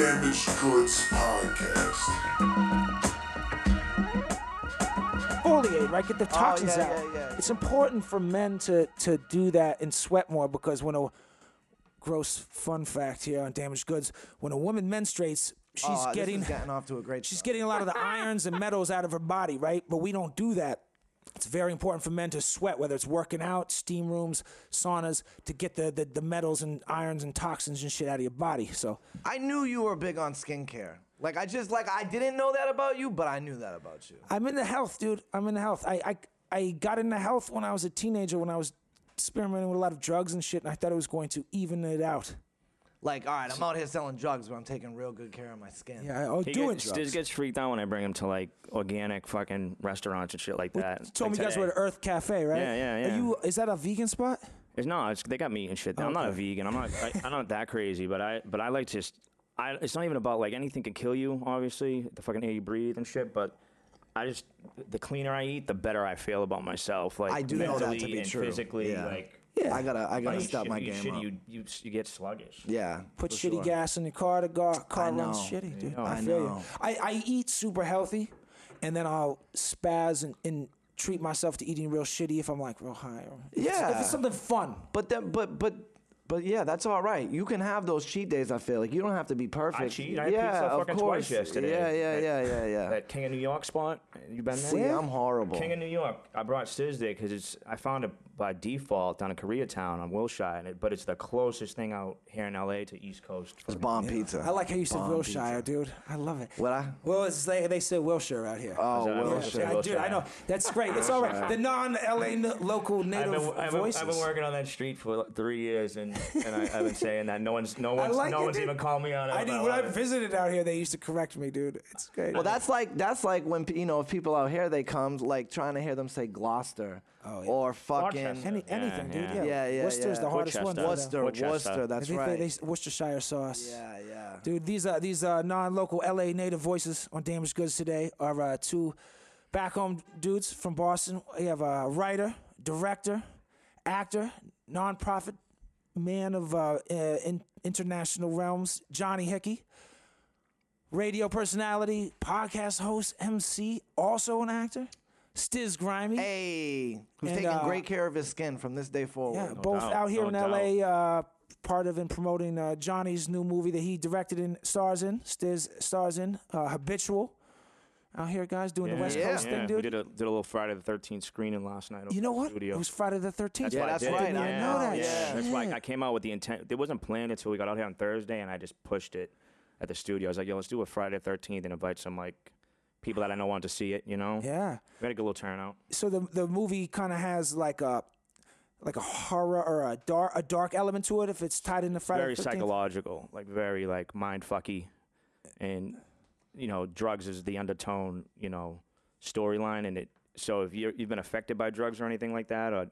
Damaged Goods Podcast. Foliate, right? Get the toxins out. Yeah. It's important for men to do that and sweat more because when a gross fun fact here on Damaged Goods, when a woman menstruates, she's getting off to a great. She's show. Getting a lot of the irons and metals out of her body, right? But we don't do that. It's very important for men to sweat, whether it's working out, steam rooms, saunas, to get the metals and irons and toxins and shit out of your body. So I knew you were big on skincare. Like I didn't know that about you, but I knew that about you. I'm into health, dude. I'm into health. I got into health when I was a teenager, when I was experimenting with a lot of drugs and shit, and I thought it was going to even it out. Like, all right, I'm out here selling drugs, but I'm taking real good care of my skin. Yeah, drugs. Stiz gets freaked out when I bring him to, like, organic fucking restaurants and shit like that. You told me you guys were at Earth Cafe, right? Yeah. Is that a vegan spot? No, they got meat and shit. Oh, I'm not a vegan. I'm not that crazy, but I like to just... it's not even about, like, anything can kill you, obviously, the fucking air you breathe and shit, but... the cleaner I eat, the better I feel about myself. Like, I do know that to be true. Physically, yeah. I gotta stop my game. You get sluggish. Yeah, put shitty gas in your car. The car runs shitty, dude. I feel you. I eat super healthy, and then I'll spaz and treat myself to eating real shitty if I'm like real high. If it's something fun. But yeah, that's all right. You can have those cheat days, I feel. Like, you don't have to be perfect. I cheat. I had pizza fucking twice yesterday. Yeah. That King of New York spot. You been there? See, I'm horrible. King of New York. I brought Stiz there because I found it by default down in Koreatown on Wilshire, but it's the closest thing out here in L.A. to East Coast. It's bomb pizza. I like how you said Wilshire, dude. I love it. What they say Wilshire out here. Oh, Wilshire. Yeah, dude, I know. That's great. It's all right. The non-L.A. local native voices. I've been working on that street for like 3 years, and I've been saying that no one's even called me on it. When I visited out here, they used to correct me, dude. It's great. Well, that's like when if people out here, they come like trying to hear them say Gloucester or fucking anything, dude. Yeah. Worcester's the hardest one. Worcester. That's right. They Worcestershire sauce. Yeah. Dude, these non-local LA native voices on Damaged Goods today are two back home dudes from Boston. We have a writer, director, actor, nonprofit. Man of international realms, Johnny Hickey, radio personality, podcast host, MC, also an actor, Stiz Grimey. Hey, who's taking great care of his skin from this day forward. Yeah, out here in LA, part of and promoting Johnny's new movie that he directed and stars in, Habitual. Out here, guys, doing the West Coast thing, dude. We did a little Friday the 13th screening last night. You know what? It was Friday the 13th. That's right. Yeah. I know that. Yeah. That's why I came out with the intent. It wasn't planned until we got out here on Thursday, and I just pushed it at the studio. I was like, yo, let's do a Friday the 13th and invite some, like, people that I know want to see it, you know? Yeah. We had a good little turnout. So the movie kind of has, like, a horror or a dark element to it if it's tied into Friday the 13th? Very psychological, like, very, like, mind-fucky and... you know, drugs is the undertone, you know, storyline, and so if you've been affected by drugs or anything like that, or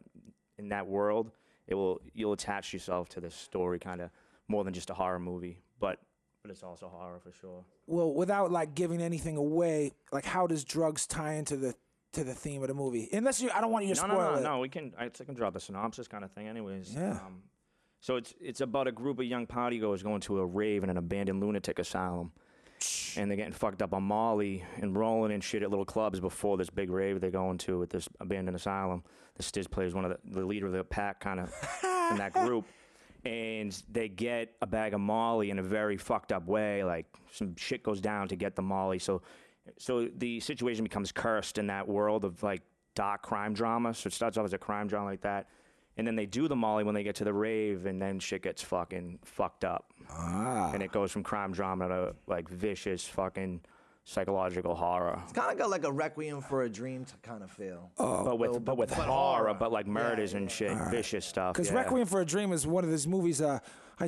in that world, you'll attach yourself to this story kind of more than just a horror movie, but it's also horror for sure. Well, without like giving anything away, like how does drugs tie into the theme of the movie? Unless I don't want you to spoil it. No, I can drop a synopsis kind of thing, anyways. Yeah. So it's about a group of young partygoers going to a rave in an abandoned lunatic asylum. And they're getting fucked up on Molly and rolling and shit at little clubs before this big rave they're going to at this abandoned asylum. The Stiz plays one of the leader of the pack kind of in that group. And they get a bag of Molly in a very fucked up way. Like some shit goes down to get the Molly. So the situation becomes cursed in that world of like dark crime drama. So it starts off as a crime drama like that. And then they do the Molly when they get to the rave, and then shit gets fucking fucked up. And it goes from crime drama to, like, vicious fucking psychological horror. It's kind of got, like, a Requiem for a Dream kind of feel. Oh. But with horror, but, like, murders and shit, right. Vicious stuff. Because Requiem for a Dream is one of those movies, I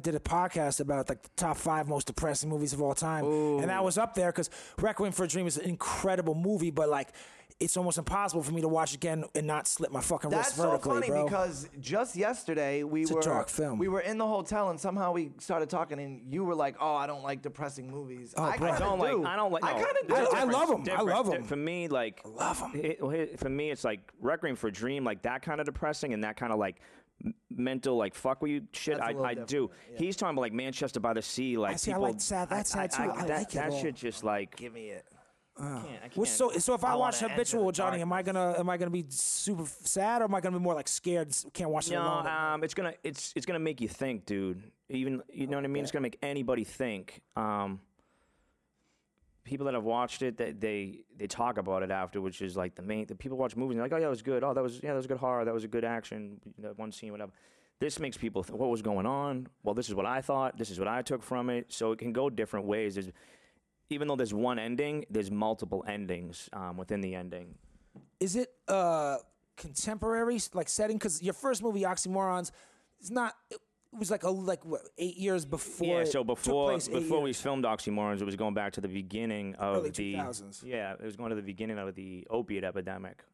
did a podcast about, like, the top 5 most depressing movies of all time. Ooh. And that was up there because Requiem for a Dream is an incredible movie, but, like... it's almost impossible for me to watch again and not slip my fucking wrist vertically, bro. That's so funny because just yesterday we were in the hotel and somehow we started talking and you were like, "Oh, I don't like depressing movies." Oh, I don't like. No, I kind of do. I love them. For me, like, I love them. For me, it's like Requiem for a Dream, like that kind of depressing and that kind of like mental like fuck with you shit. I do. Yeah. He's talking about like Manchester by the Sea, like people. I like sad. That's sad too. I like it. That shit just like give me it. I can't. So if I watch Habitual, Johnny, am I gonna be super sad or am I gonna be more like scared? Can't watch it alone. It's gonna make you think, dude. Even you know what I mean. Yeah. It's gonna make anybody think. People that have watched it, they talk about it after, which is like the people watch movies and they're like, oh yeah, it was good. Oh, that was a good horror. That was a good action. That one scene, whatever. This makes people think, what was going on? Well, this is what I thought. This is what I took from it. So it can go different ways. Even though there's one ending, there's multiple endings within the ending. Is it contemporary like setting? Because your first movie, Oxymorons, is not. It was like 8 years before. Yeah, so before we filmed Oxymorons, it was going back to the beginning of early 2000s. Yeah, it was going to the beginning of the opiate epidemic.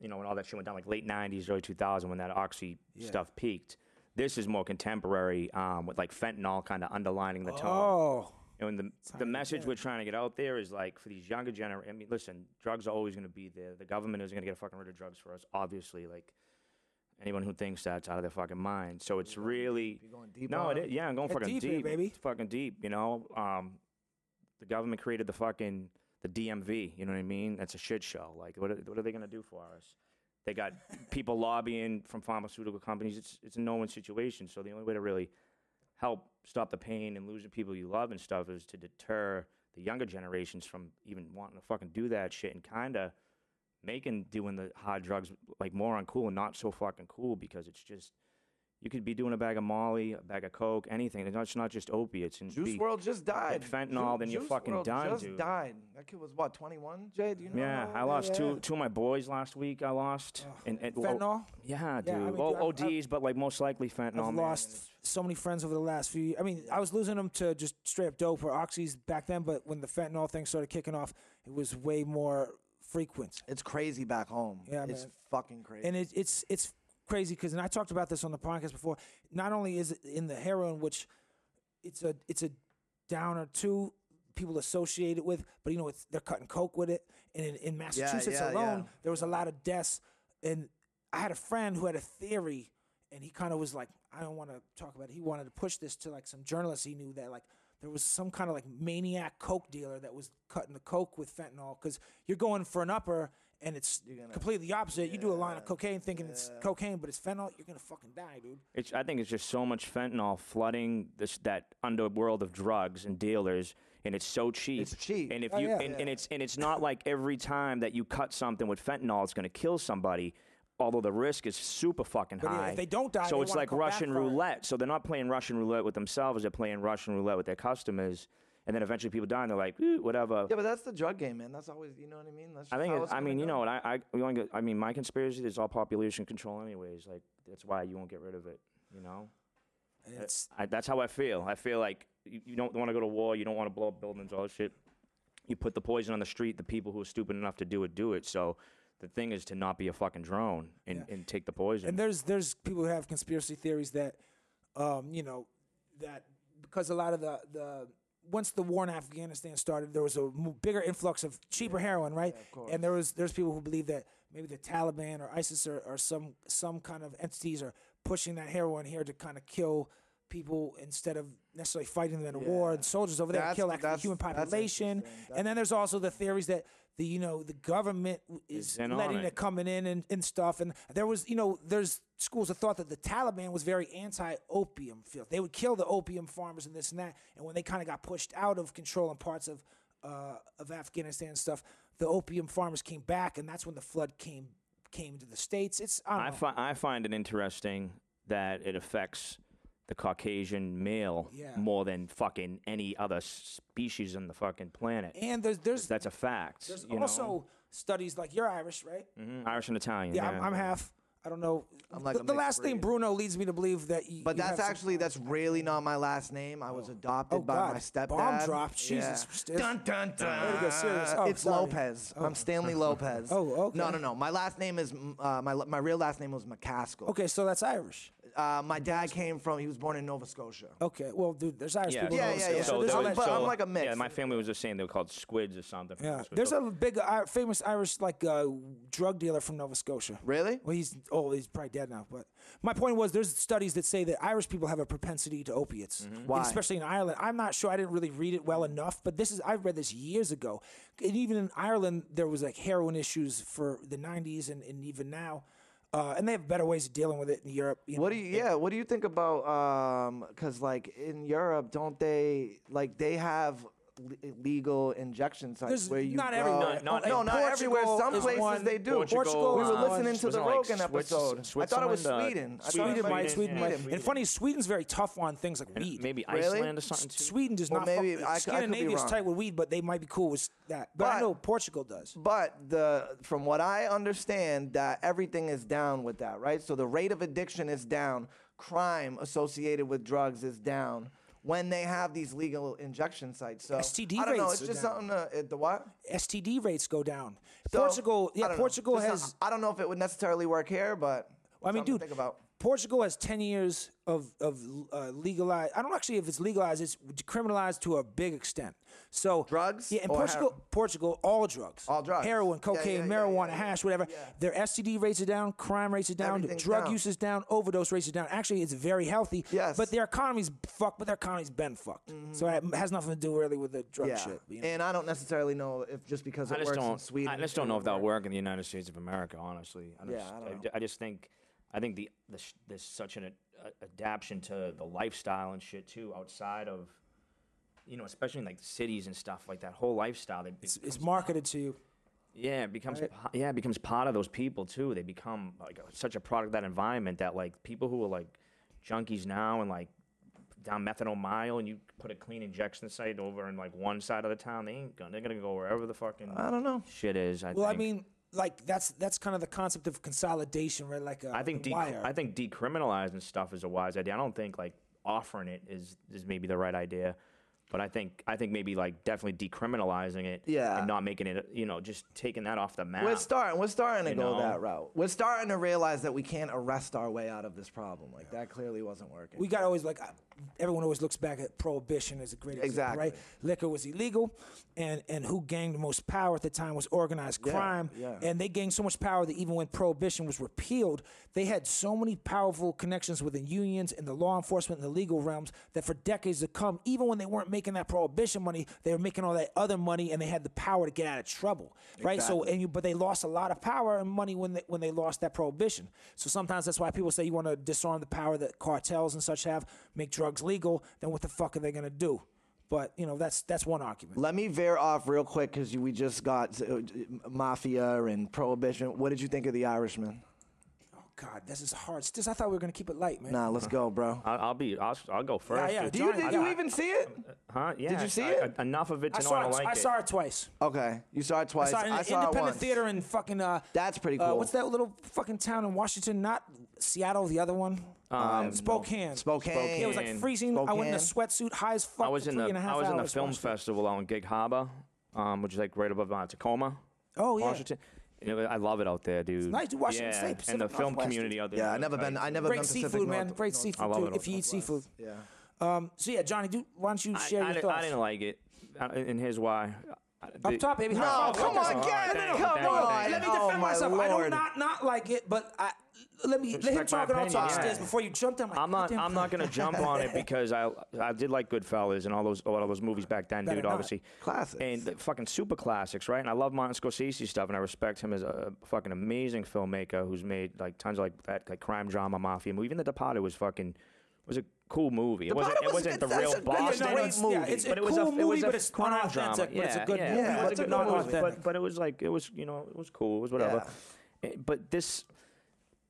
You know, when all that shit went down, like late 90s, early 2000, when that oxy stuff peaked. This is more contemporary with like fentanyl kind of underlining the tone. Oh. And the message we're trying to get out there is like for these younger generation. I mean, listen, drugs are always going to be there. The government isn't going to get fucking rid of drugs for us, obviously. Like anyone who thinks that's out of their fucking mind. So it's really you're going deep. No, it is. Yeah, I'm going fucking deep, baby. It's fucking deep. You know, the government created the DMV. You know what I mean? That's a shit show. Like, what are they going to do for us? They got people lobbying from pharmaceutical companies. It's a no-win situation. So the only way to really help stop the pain and losing people you love and stuff is to deter the younger generations from even wanting to fucking do that shit and kind of doing the hard drugs like more uncool and not so fucking cool, because it's just, you could be doing a bag of Molly, a bag of Coke, anything. It's not just opiates. And Juice WRLD just died. Fentanyl, then you're fucking done, dude. Juice WRLD just died. That kid was, what, 21, Jay? Do you know? Yeah, I lost two of my boys last week. I lost. And fentanyl? Yeah, dude. I mean, ODs, but like most likely fentanyl. I've lost so many friends over the last few years. I mean, I was losing them to just straight up dope or oxys back then, but when the fentanyl thing started kicking off, it was way more frequent. It's crazy back home. Yeah, man. It's fucking crazy. And it's crazy because, and I talked about this on the podcast before, not only is it in the heroin, which it's a downer too, people associate it with, but you know, they're cutting coke with it. And in Massachusetts alone, there was a lot of deaths. And I had a friend who had a theory, and he kind of was like, I don't want to talk about it. He wanted to push this to like some journalists he knew that like there was some kind of like maniac coke dealer that was cutting the coke with fentanyl, because you're going for an upper and it's completely opposite. You do a line of cocaine thinking it's cocaine, but it's fentanyl. You're gonna fucking die, dude. I think it's just so much fentanyl flooding that underworld of drugs and dealers, and it's so cheap. It's cheap, and if it's not like every time that you cut something with fentanyl, it's gonna kill somebody. Although the risk is super fucking high. Yeah, if they don't die, so it's like Russian roulette. So they're not playing Russian roulette with themselves; they're playing Russian roulette with their customers. And then eventually people die, and they're like, whatever. Yeah, but that's the drug game, man. That's always, you know what I mean. That's just you know what? I mean, my conspiracy is all population control, anyways. Like that's why you won't get rid of it. You know, that's how I feel. I feel like you don't want to go to war. You don't want to blow up buildings, all this shit. You put the poison on the street. The people who are stupid enough to do it. So the thing is to not be a fucking drone and take the poison. And there's people who have conspiracy theories that, you know, that because a lot of the once the war in Afghanistan started, there was a bigger influx of cheaper heroin, right? Yeah, of course. And there's people who believe that maybe the Taliban or ISIS or some kind of entities are pushing that heroin here to kind of kill people instead of necessarily fighting them in a war, and soldiers over there kill the human population. And then there's also the theories that the government is letting it coming in and stuff. And there was, you know, there's schools of thought that the Taliban was very anti-opium field. They would kill the opium farmers and this and that. And when they kind of got pushed out of control in parts of Afghanistan and stuff, the opium farmers came back, and that's when the flood came to the States. I find it interesting that it affects the Caucasian male more than fucking any other species on the fucking planet. And that's a fact. There's also studies like, you're Irish, right? Mm-hmm. Irish and Italian. Yeah, I'm half. I don't know. I'm like the last name Bruno leads me to believe that. But that's actually that's really not my last name. I was adopted by my stepdad. Bomb dropped. Jesus. Dun dun dun. Way to go, serious. It's Lopez. I'm Stanley Lopez. Oh, okay. No. My last name is my real last name was McCaskill. Okay, so that's Irish. My dad came from. He was born in Nova Scotia. Okay, well, dude, there's Irish people. Yeah. So I'm like a mix. Yeah, my family was just saying they were called squids or something. Yeah, there's a big famous Irish drug dealer from Nova Scotia. Really? Well, he's probably dead now. But my point was, there's studies that say that Irish people have a propensity to opiates, Why? Especially in Ireland. I'm not sure. I didn't really read it well enough, but I've read this years ago, and even in Ireland there was like heroin issues for the '90s and even now. And they have better ways of dealing with it in Europe. What do you think about? Because in Europe, don't they they have legal injection sites where you not go? Not everywhere. Some places they do. Portugal. We were listening to the Rogan episode. I thought it was Sweden. Sweden. And funny, Sweden's very tough on things like weed. Maybe Iceland or something too. Sweden does not. Maybe Scandinavia's tight with weed, but they might be cool with that. But I know Portugal does. But from what I understand, that everything is down with that, right? So the rate of addiction is down. Crime associated with drugs is down. When they have these legal injection sites, so STD I don't know. It's just something the what? STD rates go down. So, Portugal, Portugal has. I don't know if it would necessarily work here, but I mean, dude, to think about. Portugal has 10 years of legalized. I don't actually if it's legalized. It's decriminalized to a big extent. So drugs, yeah, in Portugal, all drugs, heroin, cocaine, marijuana, hash, whatever. Yeah. Their STD rates are down, crime rates are down, drug use is down, overdose rates are down. Actually, it's very healthy. Yes. But their economy's fucked. But their economy's been fucked. Mm-hmm. So it has nothing to do really with the drug shit. You know? And I don't necessarily know if just because it works in Sweden. I just don't know if that'll work in the United States of America. Honestly, I just think. I think there's such an adaptation to the lifestyle and shit too outside of, especially in like cities and stuff like that whole lifestyle. It's marketed to you. Yeah, it becomes part of those people too. They become like such a product of that environment that like people who are like junkies now and like down Methanol Mile and you put a clean injection site over in like one side of the town, they're gonna go wherever the fucking I don't know shit is. I think. I mean. Like that's kind of the concept of consolidation, right? Like I think decriminalizing stuff is a wise idea. I don't think like offering it is maybe the right idea, but I think maybe like definitely decriminalizing it, and not making it, just taking that off the map. We're starting to go that route. We're starting to realize that we can't arrest our way out of this problem. Like that clearly wasn't working. We got always like. Everyone always looks back at Prohibition as a great example, right? Liquor was illegal, and who gained the most power at the time was organized crime. Yeah. And they gained so much power that even when Prohibition was repealed, they had so many powerful connections within unions and the law enforcement and the legal realms that for decades to come, even when they weren't making that Prohibition money, they were making all that other money, and they had the power to get out of trouble, right? Exactly. But they lost a lot of power and money when they lost that Prohibition. So sometimes that's why people say you want to disarm the power that cartels and such have, make drugs legal, then what the fuck are they gonna do? But that's one argument. Let me veer off real quick because we just got mafia and prohibition. What did you think of The Irishman? Oh God, this is hard. Stiz, I thought we were gonna keep it light, man. Nah, let's go, bro. I'll go first. Yeah. Did you even see it? Huh? Yeah. Did you see it? Enough of it to know I don't like it. I saw it twice. Okay, you saw it twice. I saw it independent theater in fucking. That's pretty cool. What's that little fucking town in Washington? Not Seattle. The other one. Spokane. No. Spokane. It was like freezing. Spokane. I went in a sweatsuit, high as fuck. I was in the film festival out in Gig Harbor, which is like right above Tacoma. Oh yeah. Washington. I love it out there, dude. It's nice to Washington State, Pacific and the film community out there. Yeah, I never been. Great seafood, man. Great seafood too. If you eat seafood. Yeah. So yeah, Johnny, why don't you share your thoughts? I didn't like it, and here's why. Up top, baby. No, come on, get it. Come on. Let me defend myself. I do not like it, but I. Let him talk and I'll talk Stiz before you jump down. I'm not gonna jump on it because I did like Goodfellas and all those movies back then, dude. Obviously classics and the fucking super classics, right? And I love Martin Scorsese stuff and I respect him as a fucking amazing filmmaker who's made like tons of like that like crime drama mafia movie. Even The Departed was a cool movie. It wasn't the real Boston movie. It was a cool movie, but it's crime drama. Yeah, it's a good movie. It's a good movie, but it was cool. It was whatever. But this.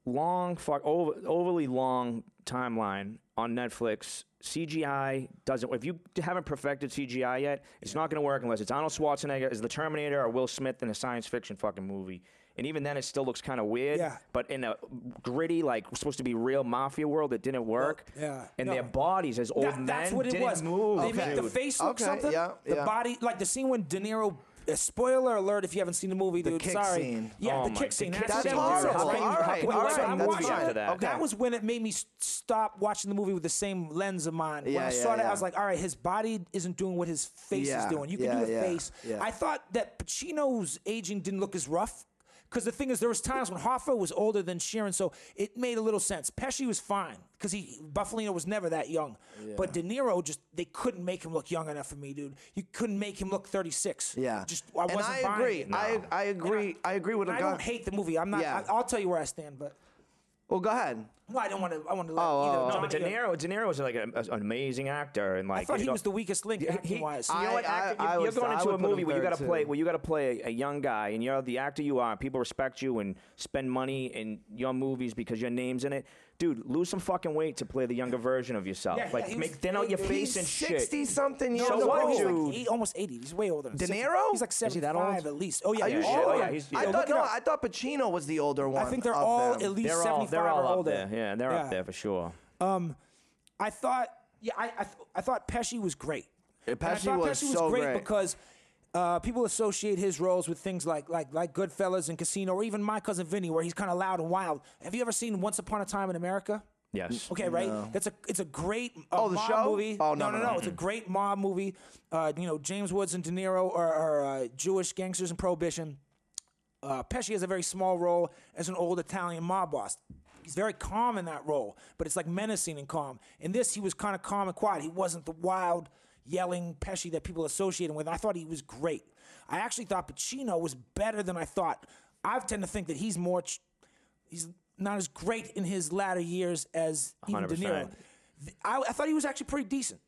Overly long timeline on Netflix. CGI doesn't. If you haven't perfected CGI yet, it's not going to work unless it's Arnold Schwarzenegger as the Terminator or Will Smith in a science fiction fucking movie. And even then, it still looks kind of weird. Yeah. But in a gritty, like supposed to be real mafia world, it didn't work. Well, yeah. And their bodies as old men. That's what it was. Move. They make the face look something. Yeah, the body, like the scene when De Niro. Spoiler alert! If you haven't seen the movie, dude, sorry. Scene. Yeah, oh the kick scene. That's horrible. All right, that was when it made me stop watching the movie with the same lens of mine. When I saw that, I was like, all right, his body isn't doing what his face is doing. You can do the face. Yeah. I thought that Pacino's aging didn't look as rough. Because the thing is, there was times when Hoffa was older than Sheeran, so it made a little sense. Pesci was fine, because Buffalino was never that young. Yeah. But De Niro, just they couldn't make him look young enough for me, dude. You couldn't make him look 36. Yeah. Just, I wasn't buying it. No. I agree. And I agree with I don't hate the movie. I'm not. Yeah. I'll tell you where I stand, but... Well, go ahead. Well, I don't want to. I want to. No, but De Niro is like an amazing actor, and like I thought he was the weakest link. Acting-wise. You know what? You're going into a movie where you got to play. Where you got to play a young guy, and you're the actor you are. People respect you and spend money in your movies because your name's in it. Dude, lose some fucking weight to play the younger version of yourself. Yeah, like make thin out your face and shit. 60-something years old. So what? He's like almost 80. He's way older. De Niro? He's like 75 at least. Oh yeah. I thought Pacino was the older one. I think they're all at least 75. They're all up there. Yeah, they're up there for sure. I thought, I thought Pesci was great. Pesci was great because people associate his roles with things like Goodfellas and Casino, or even My Cousin Vinny, where he's kind of loud and wild. Have you ever seen Once Upon a Time in America? Yes. Okay, right? No. It's a great mob movie. Oh, no. It's a great mob movie. James Woods and De Niro are Jewish gangsters in Prohibition. Pesci has a very small role as an old Italian mob boss. He's very calm in that role, but it's like menacing and calm. In this, he was kind of calm and quiet. He wasn't the wild, yelling Pesci that people associate him with. I thought he was great. I actually thought Pacino was better than I thought. I tend to think that he's more... he's not as great in his latter years as even 100%. De Niro. I thought he was actually pretty decent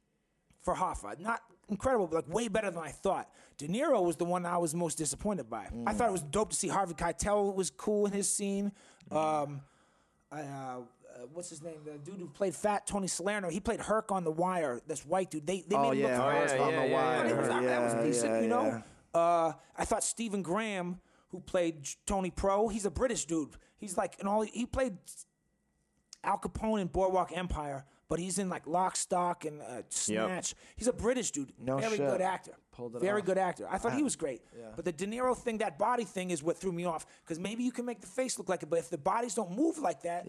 for Hoffa. Not incredible, but like way better than I thought. De Niro was the one I was most disappointed by. I thought it was dope to see Harvey Keitel was cool in his scene. What's his name? The dude who played Fat Tony Salerno. He played Herc on The Wire. That's white dude. They made him look on The Wire. That was decent, you know. Yeah. I thought Stephen Graham, who played Tony Pro, he's a British dude. He's like, he played Al Capone in Boardwalk Empire, but he's in like Lock, Stock, and Snatch. Yep. He's a British dude. No very shit. Good actor. Very off. Good actor. I thought he was great. Yeah. But the De Niro thing, that body thing is what threw me off. Because maybe you can make the face look like it, but if the bodies don't move like that,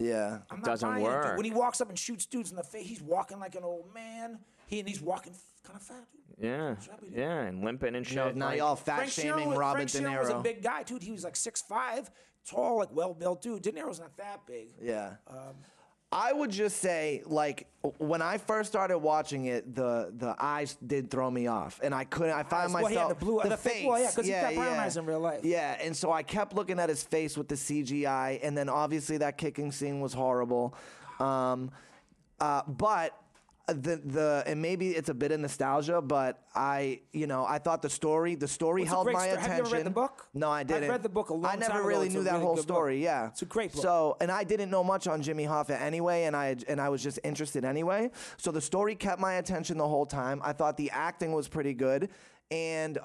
I'm not doesn't work. When he walks up and shoots dudes in the face, he's walking like an old man. He's walking kind of fat, dude. Yeah. Yeah, and limping and shit. Yeah, now y'all fat shaming Robin De Niro. Frank Sheeran was a big guy, dude. He was like 6'5", tall, like well-built dude. De Niro's not that big. Yeah. I would just say, like, when I first started watching it, the eyes did throw me off, and I couldn't. I found myself the face. Well, yeah, because he's got brown eyes in real life. Yeah, and so I kept looking at his face with the CGI, and then obviously that kicking scene was horrible. But and maybe it's a bit of nostalgia, but I thought the story held my attention. Have you ever read the book? No, I didn't. I read the book a long time ago. I never really knew that whole story. Yeah, it's a great book. So, and I didn't know much on Jimmy Hoffa anyway, and I was just interested anyway. So the story kept my attention the whole time. I thought the acting was pretty good, and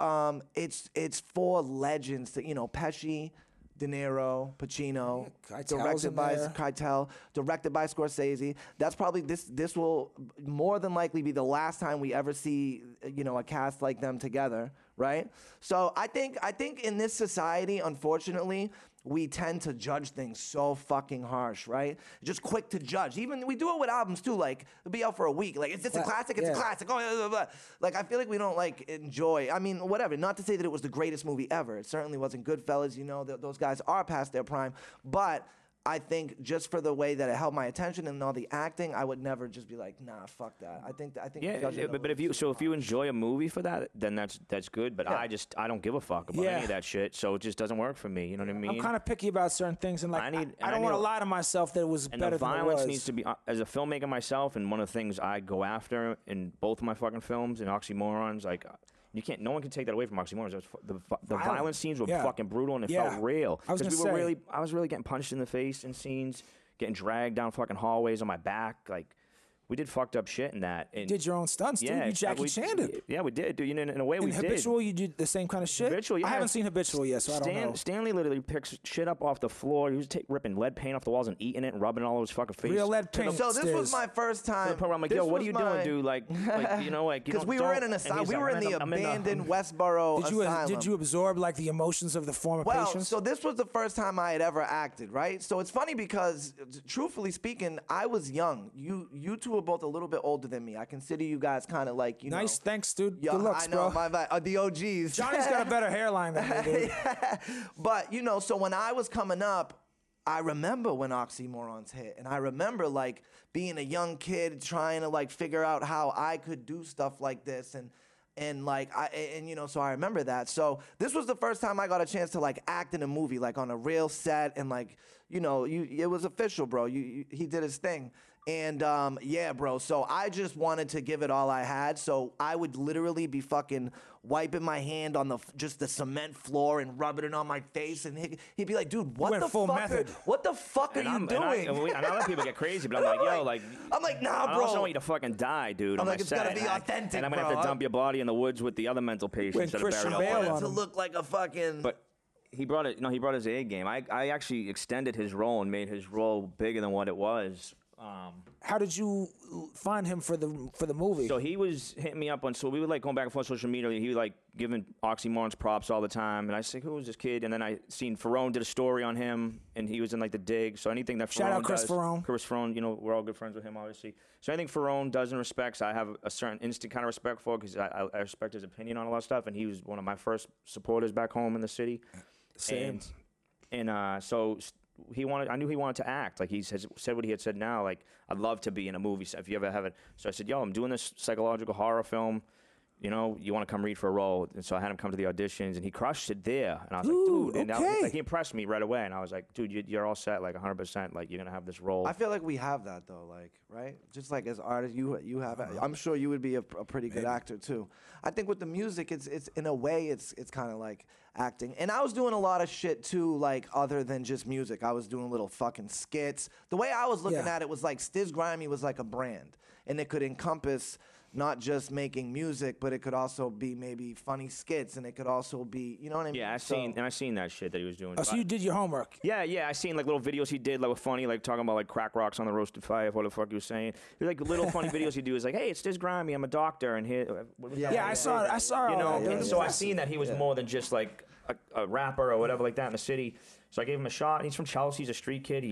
it's four legends that Pesci, De Niro, Pacino, Keitel, directed by Scorsese. That's probably this will more than likely be the last time we ever see a cast like them together, right? So I think in this society, unfortunately, we tend to judge things so fucking harsh, right? Just quick to judge. Even we do it with albums too. Like it'll be out for a week. Like it's a classic. Oh, blah, blah, blah. Like I feel like we don't enjoy. I mean, whatever. Not to say that it was the greatest movie ever. It certainly wasn't Goodfellas. Those guys are past their prime. But I think just for the way that it held my attention and all the acting, I would never just be like, nah, fuck that. I think. Yeah, but if you enjoy a movie for that, then that's good. But I don't give a fuck about any of that shit, so it just doesn't work for me. You know what I mean? I'm kind of picky about certain things, and I don't want to lie to myself that it was better than it was. And the violence needs to be, as a filmmaker myself, and one of the things I go after in both of my fucking films, in Oxymorons, like. You can't. No one can take that away from Oxymorons. The violent scenes were fucking brutal, and it felt real. I was really getting punched in the face in scenes, getting dragged down fucking hallways on my back. Like We did fucked up shit in that. And did your own stunts, dude. Yeah, you Jackie Chan-ed. Yeah, we did, dude. You know, in a way, we did. In Habitual, you did the same kind of shit? Habitual, yeah. I haven't seen Habitual yet, so I don't know. Stanley literally picks shit up off the floor. He was ripping lead paint off the walls and eating it and rubbing it all over his fucking face. Real lead paint. So this was my first time. I'm like, yo, what are you doing, dude? Like you know, like... Because we were in an asylum. We were in the abandoned Westboro asylum. Did you absorb, like, the emotions of the former patients? Well, so this was the first time I had ever acted, right? So it's funny because, truthfully speaking, I was young. You two are both a little bit older than me. I consider you guys kind of like, you know. Nice, thanks, dude. Yo, good looks, bro. I know, my vibe. The OGs. Johnny's got a better hairline than me, dude. Yeah. But, you know, so when I was coming up, I remember when Oxymorons hit. And I remember, like, being a young kid trying to, like, figure out how I could do stuff like this. And like, you know, so I remember that. So this was the first time I got a chance to, like, act in a movie, like, on a real set. And, like, you know, it was official, bro. He did his thing. And, yeah, bro, so I just wanted to give it all I had. So I would literally be fucking wiping my hand on just the cement floor and rubbing it on my face. And he'd be like, dude, what the fuck are you doing? And I let people get crazy, but I'm like, yo, like... I'm like, nah, bro. I don't want you to fucking die, dude. I'm like, it's gotta be authentic, and I'm gonna have to dump your body in the woods with the other mental patients that are buried. I want it to look like a fucking... He brought it. No, he brought his A game. I actually extended his role and made his role bigger than what it was. How did you find him for the movie? So he was hitting me up on, so we were like going back and forth on social media. He was like giving Oxymorons props all the time, and I said, who is this kid? And then I seen Ferone did a story on him, and he was in like The Dig. So anything that Ferone shout out Chris Ferone, you know, we're all good friends with him, obviously. So anything Ferone does and respects, I have a certain instant kind of respect for, because I respect his opinion on a lot of stuff, and he was one of my first supporters back home in the city. Same. And so. I knew he wanted to act. Like, he said what he had said now. Like, I'd love to be in a movie if you ever have it. So I said, yo, I'm doing this psychological horror film. You know, you want to come read for a role? And so I had him come to the auditions, and he crushed it there. And I was like, dude. And like, he impressed me right away. And I was like, dude, you're all set, like, 100%. Like, you're going to have this role. I feel like we have that, though, like, right? Just like as artists, you have it. I'm sure you would be a pretty good actor, too. I think with the music, it's in a way, it's kind of like acting. And I was doing a lot of shit, too, like, other than just music. I was doing little fucking skits. The way I was looking at it was like Stiz Grimey was like a brand, and it could encompass not just making music, but it could also be maybe funny skits, and it could also be, you know what I mean? Yeah, I seen that shit that he was doing. Oh, so you did your homework? Yeah, I seen like little videos he did, like were funny, like talking about like crack rocks on the roasted fire, what the fuck he was saying. There's like little funny videos he do. Is like, hey, it's Stiz Grimey, I'm a doctor, and here. Yeah, I saw it. You know, so I seen that he was more than just like a rapper or whatever like that in the city. So I gave him a shot. He's from Chelsea. He's a street kid.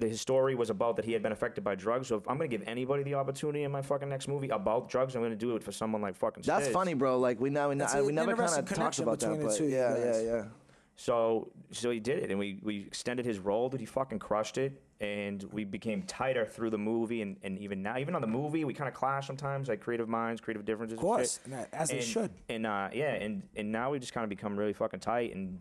His story was about that he had been affected by drugs. So if I'm going to give anybody the opportunity in my fucking next movie about drugs, I'm going to do it for someone like fucking Stiz. That's funny, bro. Like, we never kind of talked about that. But yeah. So he did it, and we extended his role, dude. He fucking crushed it, and we became tighter through the movie, and even now, even on the movie, we kind of clash sometimes, like creative minds, creative differences. Of course, as it should. And now we just kind of become really fucking tight, and.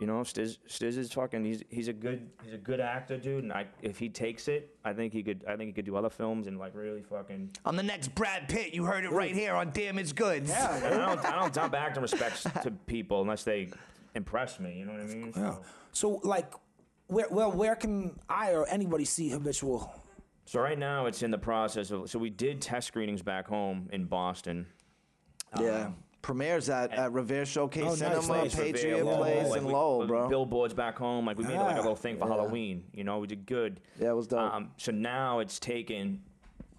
You know, Stiz is fucking. He's a good actor, dude. And if he takes it, I think he could do other films and like really fucking. I'm the next Brad Pitt. You heard it right here on Damaged Goods. Yeah, I don't dump acting respects to people unless they impress me. You know what I mean? Yeah. So like, where can I or anybody see Habitual? So right now it's in the process of. So we did test screenings back home in Boston. Yeah. Premieres at Revere Showcase Cinema, nice. Patriot Place, and Lowell, bro. Billboards back home. Like, we made like a little thing for Halloween. You know, we did good. Yeah, it was dope. So now it's taken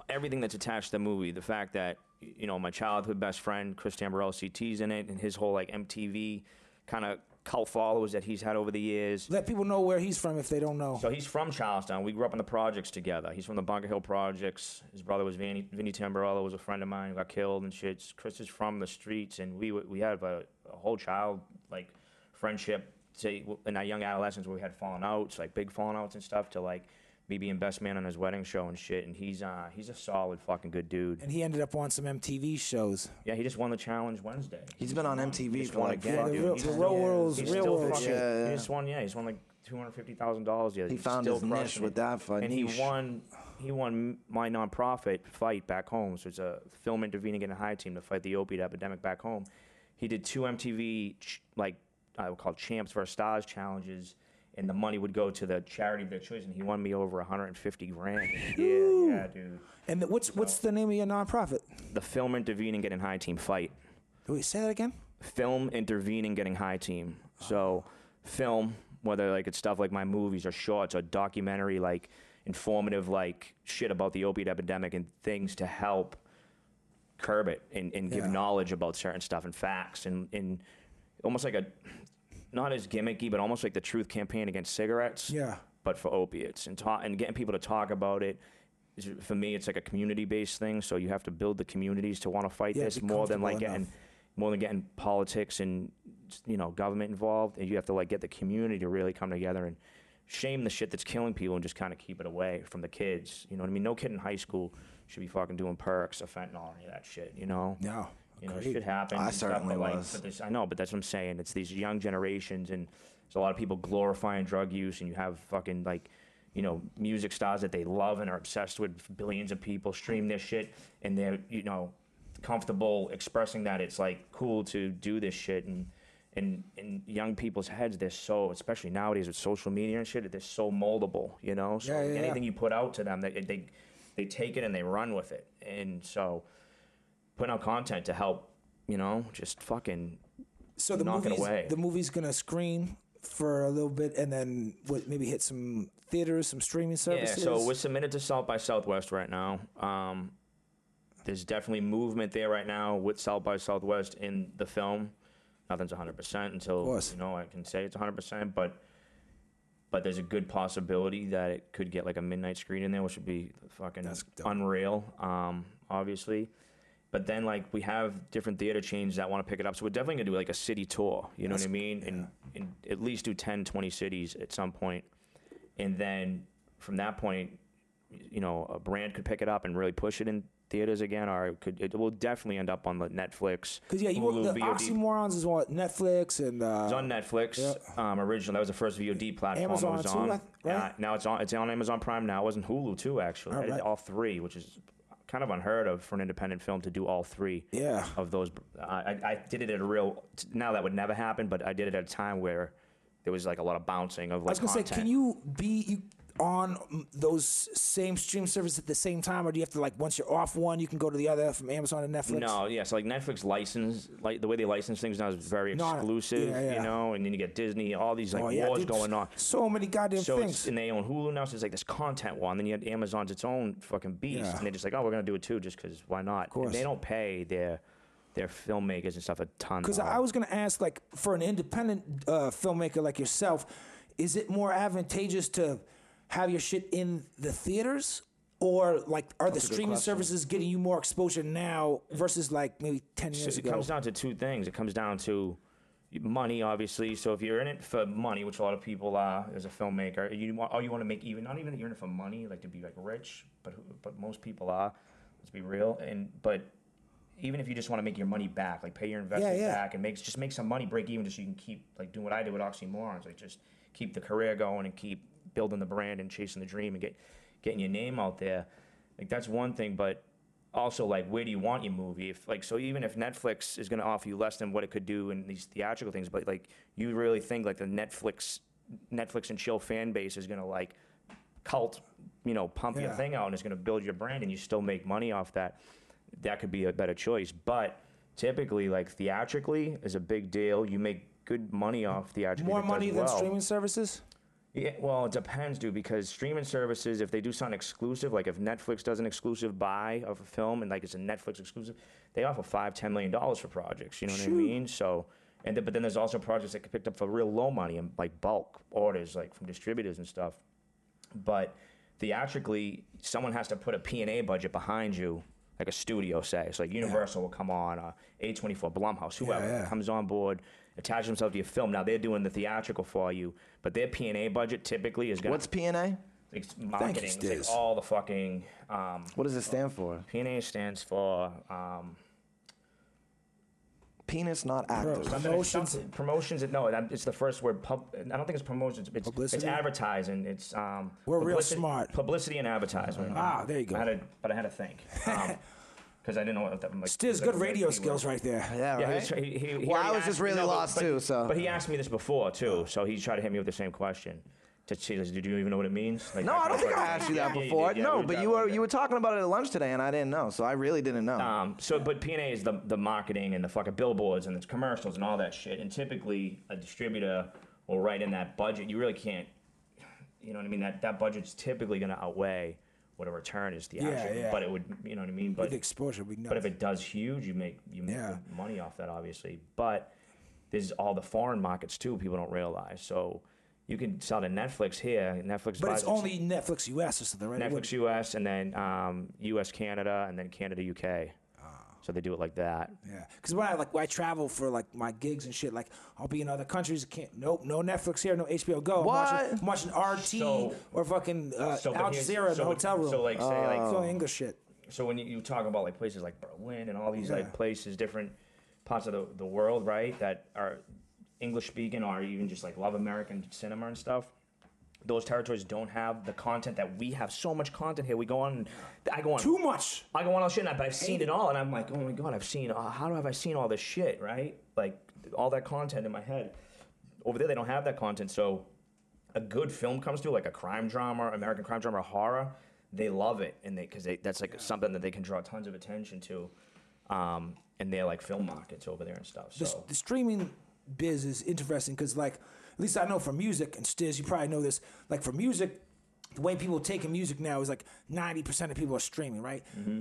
everything that's attached to the movie. The fact that, you know, my childhood best friend, Chris Tamborello, CT's in it, and his whole, like, MTV kind of cult followers that he's had over the years. Let people know where he's from if they don't know. So he's from Charlestown. We grew up in the projects together. He's from the Bunker Hill Projects. His brother was Vinny Tamborello, was a friend of mine who got killed and shit. Chris is from the streets, and we had a whole child like friendship. Say in our young adolescence, where we had falling outs, like big falling outs and stuff, to like me being best man on his wedding show and shit. And he's a solid fucking good dude. And he ended up on some MTV shows. Yeah, he just won the Challenge Wednesday. He's been on MTV for like again, dude. He's still fucking. He just won. Yeah, he's won like $250,000. Yeah, he found his niche with that fight. And he won my nonprofit fight back home. So it's a film intervening in a high team to fight the opiate epidemic back home. He did two MTV like I would call champs versus stars challenges. and the money would go to the charity of their choice, and he won me over 150 grand. Yeah, dude. And what's the name of your nonprofit? The Film Intervening Getting High Team Fight. Wait, say that again? Film Intervening Getting High Team. So film, whether like it's stuff like my movies or shorts or documentary, like informative like shit about the opiate epidemic and things to help curb it and give knowledge about certain stuff and facts and almost like a, not as gimmicky, but almost like the Truth Campaign against cigarettes, but for opiates and getting people to talk about it. For me, it's like a community-based thing, so you have to build the communities to want to fight this more than getting politics and, you know, government involved. And you have to like get the community to really come together and shame the shit that's killing people and just kind of keep it away from the kids. You know what I mean? No kid in high school should be fucking doing perks or fentanyl or any of that shit, you know? No. You know, shit happens. I certainly was. Like, I know, but that's what I'm saying. It's these young generations, and there's a lot of people glorifying drug use, and you have fucking, like, you know, music stars that they love and are obsessed with. Billions of people stream their shit, and they're, you know, comfortable expressing that it's, like, cool to do this shit. And in young people's heads, they're so, especially nowadays with social media and shit, they're so moldable, you know? So anything you put out to them, they take it and they run with it. And so putting out content to help, you know, just fucking knock it away. The movie's going to screen for a little bit and then maybe hit some theaters, some streaming services? Yeah, so we're submitted to South by Southwest right now. There's definitely movement there right now with South by Southwest in the film. Nothing's 100% until, you know, I can say it's 100%, but there's a good possibility that it could get like a midnight screen in there, which would be fucking unreal, obviously. But then, like, we have different theater chains that want to pick it up. So we're definitely going to do, like, a city tour. You know what I mean? Yeah. And at least do 10, 20 cities at some point. And then from that point, you know, a brand could pick it up and really push it in theaters again, or it will definitely end up on the Netflix. Because, yeah, the Oxymorons is on Netflix. It's on Netflix originally. That was the first VOD platform Amazon it was on. Right? Yeah, now it's on Amazon Prime now. It was on Hulu, too, actually. All right. I did all three, which is kind of unheard of for an independent film to do all three of those. I did it at a real, now that would never happen, but I did it at a time where there was like a lot of bouncing of like content. I was going to say, can you be on those same stream services at the same time, or do you have to, like, once you're off one, you can go to the other from Amazon to Netflix? No, yeah, so like Netflix license, like the way they license things now is very exclusive, you know, and then you get Disney, all these like wars going on. So many goddamn things. And they own Hulu now, so it's like this content war, and then you have Amazon's its own fucking beast, and they're just like, oh, we're gonna do it too, just because why not? Of course. And they don't pay their filmmakers and stuff a ton. Because I was gonna ask, like, for an independent filmmaker like yourself, is it more advantageous to have your shit in the theaters, or like are the streaming services getting you more exposure now versus like maybe 10 years ago? It comes down to two things. It comes down to money, obviously. So if you're in it for money, which a lot of people are as a filmmaker, you want to make even, not even that you're in it for money, like to be like rich, but most people are, let's be real. But even if you just want to make your money back, like pay your investment back and make some money, break even, just so you can keep like doing what I do with Oxymorons, like just keep the career going and keep building the brand and chasing the dream and getting your name out there. Like, that's one thing, but also, like, where do you want your movie? If, like, so even if Netflix is going to offer you less than what it could do in these theatrical things, but, like, you really think, like, the Netflix and chill fan base is going to, like, cult, you know, pump your thing out and it's going to build your brand and you still make money off that, that could be a better choice. But typically, like, theatrically is a big deal. You make good money off theatrically. More money than streaming services? Yeah, well, it depends, dude, because streaming services, if they do something exclusive, like if Netflix does an exclusive buy of a film and, like, it's a Netflix exclusive, they offer $5-10 million for projects, you know what I mean? So, but then there's also projects that get picked up for real low money and, like, bulk orders, like, from distributors and stuff. But theatrically, someone has to put a P&A budget behind you, like a studio, say. It's like Universal will come on, A24, Blumhouse, whoever comes on board, attach themselves to your film. Now, they're doing the theatrical for you, but their P&A budget typically is going to... What's P&A? It's marketing. Thank you, Stiz. It's like all the fucking... what does it stand for? P&A stands for... penis not active. Promotions. No, it's the first word. I don't think it's promotions. It's publicity? It's advertising. It's we're real smart. Publicity and advertising. Ah, there you go. But I had to think. because I didn't know what that was. Stiz, good radio skills right there. Yeah, right? I was just really lost too, so. But he asked me this before too, so he tried to hit me with the same question. Did you even know what it means? Like, no, I don't think I asked you that before. Yeah, no, but you were talking about it at lunch today, and I didn't know, so I really didn't know. But P&A is the marketing and the fucking billboards and the commercials and all that shit, and typically a distributor will write in that budget. You really can't, you know what I mean? That budget's typically going to outweigh what a return is to the action. Yeah. But it would, you know what I mean? But the exposure would be nuts. But if it does huge, you make money off that, obviously. But there's all the foreign markets, too, people don't realize, so... You can sell to Netflix here. Netflix, but it's only Netflix US or something, right? Netflix US, and then US Canada, and then Canada UK. Oh. So they do it like that. Yeah, because when I travel for like my gigs and shit, like I'll be in other countries. No Netflix here, no HBO Go. What? I'm watching RT or fucking Al Jazeera in the hotel room. So like say like so English shit. So when you talk about like places like Berlin and all these like places, different parts of the world, right, that are English speaking or even just like love American cinema and stuff, those territories don't have the content that we have. So much content here. I go on all shit, but I've seen it all, and I'm like, oh my God, I've seen, how have I seen all this shit, right? Like all that content in my head. Over there, they don't have that content, so a good film comes through, like a crime drama, American crime drama, horror, they love it, and because that's like something that they can draw tons of attention to, and they're like film markets over there and stuff. So the streaming biz is interesting because, like, at least I know for music, and Stiz, you probably know this, like for music, the way people are taking music now is like 90% of people are streaming, right? Mm-hmm.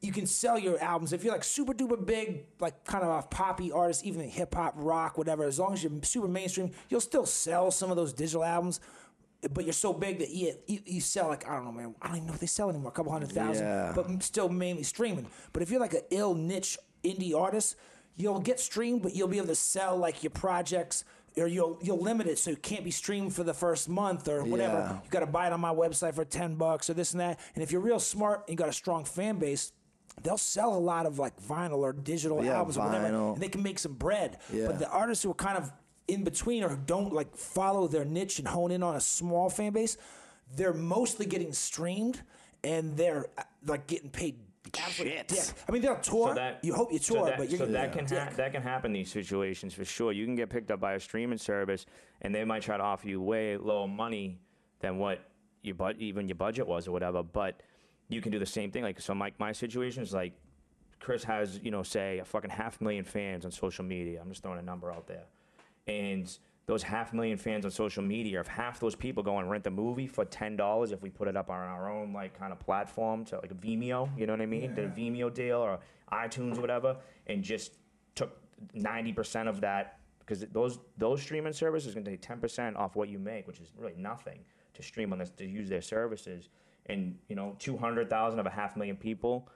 You can sell your albums if you're like super duper big, like kind of off poppy artists, even in hip hop, rock, whatever. As long as you're super mainstream, you'll still sell some of those digital albums. But you're so big that you sell like, I don't know, man, I don't even know if they sell anymore, a couple 100,000, but still mainly streaming. But if you're like an ill niche indie artist, you'll get streamed, but you'll be able to sell like your projects, or you'll limit it so it can't be streamed for the first month or whatever. Yeah. You got to buy it on my website for $10 or this and that. And if you're real smart and you got a strong fan base, they'll sell a lot of like vinyl or digital albums or whatever, and they can make some bread. Yeah. But the artists who are kind of in between or don't like follow their niche and hone in on a small fan base, they're mostly getting streamed and they're like getting paid. Shit. I mean, they'll tour. So that, you hope you tour, but you're that can happen in these situations for sure. You can get picked up by a streaming service, and they might try to offer you way lower money than what even your budget was or whatever. But you can do the same thing. Like, so my situation is like, Chris has, you know, say a fucking 500,000 fans on social media. I'm just throwing a number out there, and those 500,000 fans on social media, if half those people go and rent the movie for $10, if we put it up on our own like kind of platform, so like a Vimeo, you know what I mean? Yeah. Did a Vimeo deal or iTunes or whatever, and just took 90% of that, because those streaming services are going to take 10% off what you make, which is really nothing to stream on this, to use their services. And, you know, 200,000 of a 500,000 people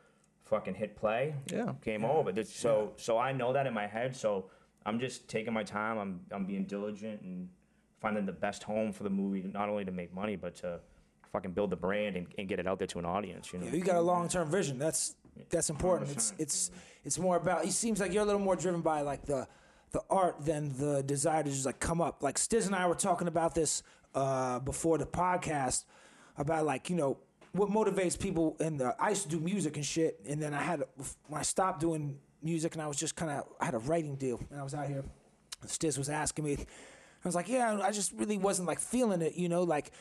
fucking hit play, came over. So I know that in my head, so I'm just taking my time. I'm being diligent and finding the best home for the movie, not only to make money, but to fucking build the brand and get it out there to an audience. You know, you got a long-term vision. That's important. It's more about. It seems like you're a little more driven by like the art than the desire to just like come up. Like Stiz and I were talking about this before the podcast about like, you know, what motivates people. And I used to do music and shit, and then when I stopped doing music and I was just kind of, I had a writing deal and I was out here, Stiz was asking me, I was like, yeah, I just really wasn't like feeling it, you know, like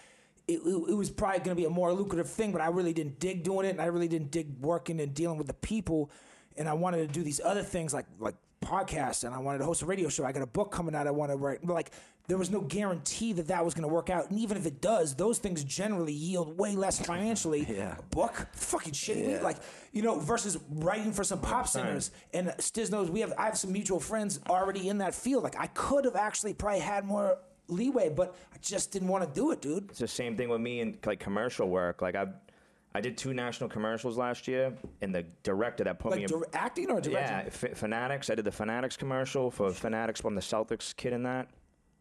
it was probably going to be a more lucrative thing, but I really didn't dig doing it, and I really didn't dig working and dealing with the people, and I wanted to do these other things like podcasts, and I wanted to host a radio show, I got a book coming out I want to write, but like there was no guarantee that was going to work out, and even if it does, those things generally yield way less financially. A book, fucking shit, like, you know, versus writing for some pop singers. And Stiz knows I have some mutual friends already in that field. Like I could have actually probably had more leeway, but I just didn't want to do it, dude. It's the same thing with me in like commercial work. Like I did 2 national commercials last year, and the director that put me in... Like acting or directing? Yeah, Fanatics. I did the Fanatics commercial for Fanatics. I'm the Celtics kid in that.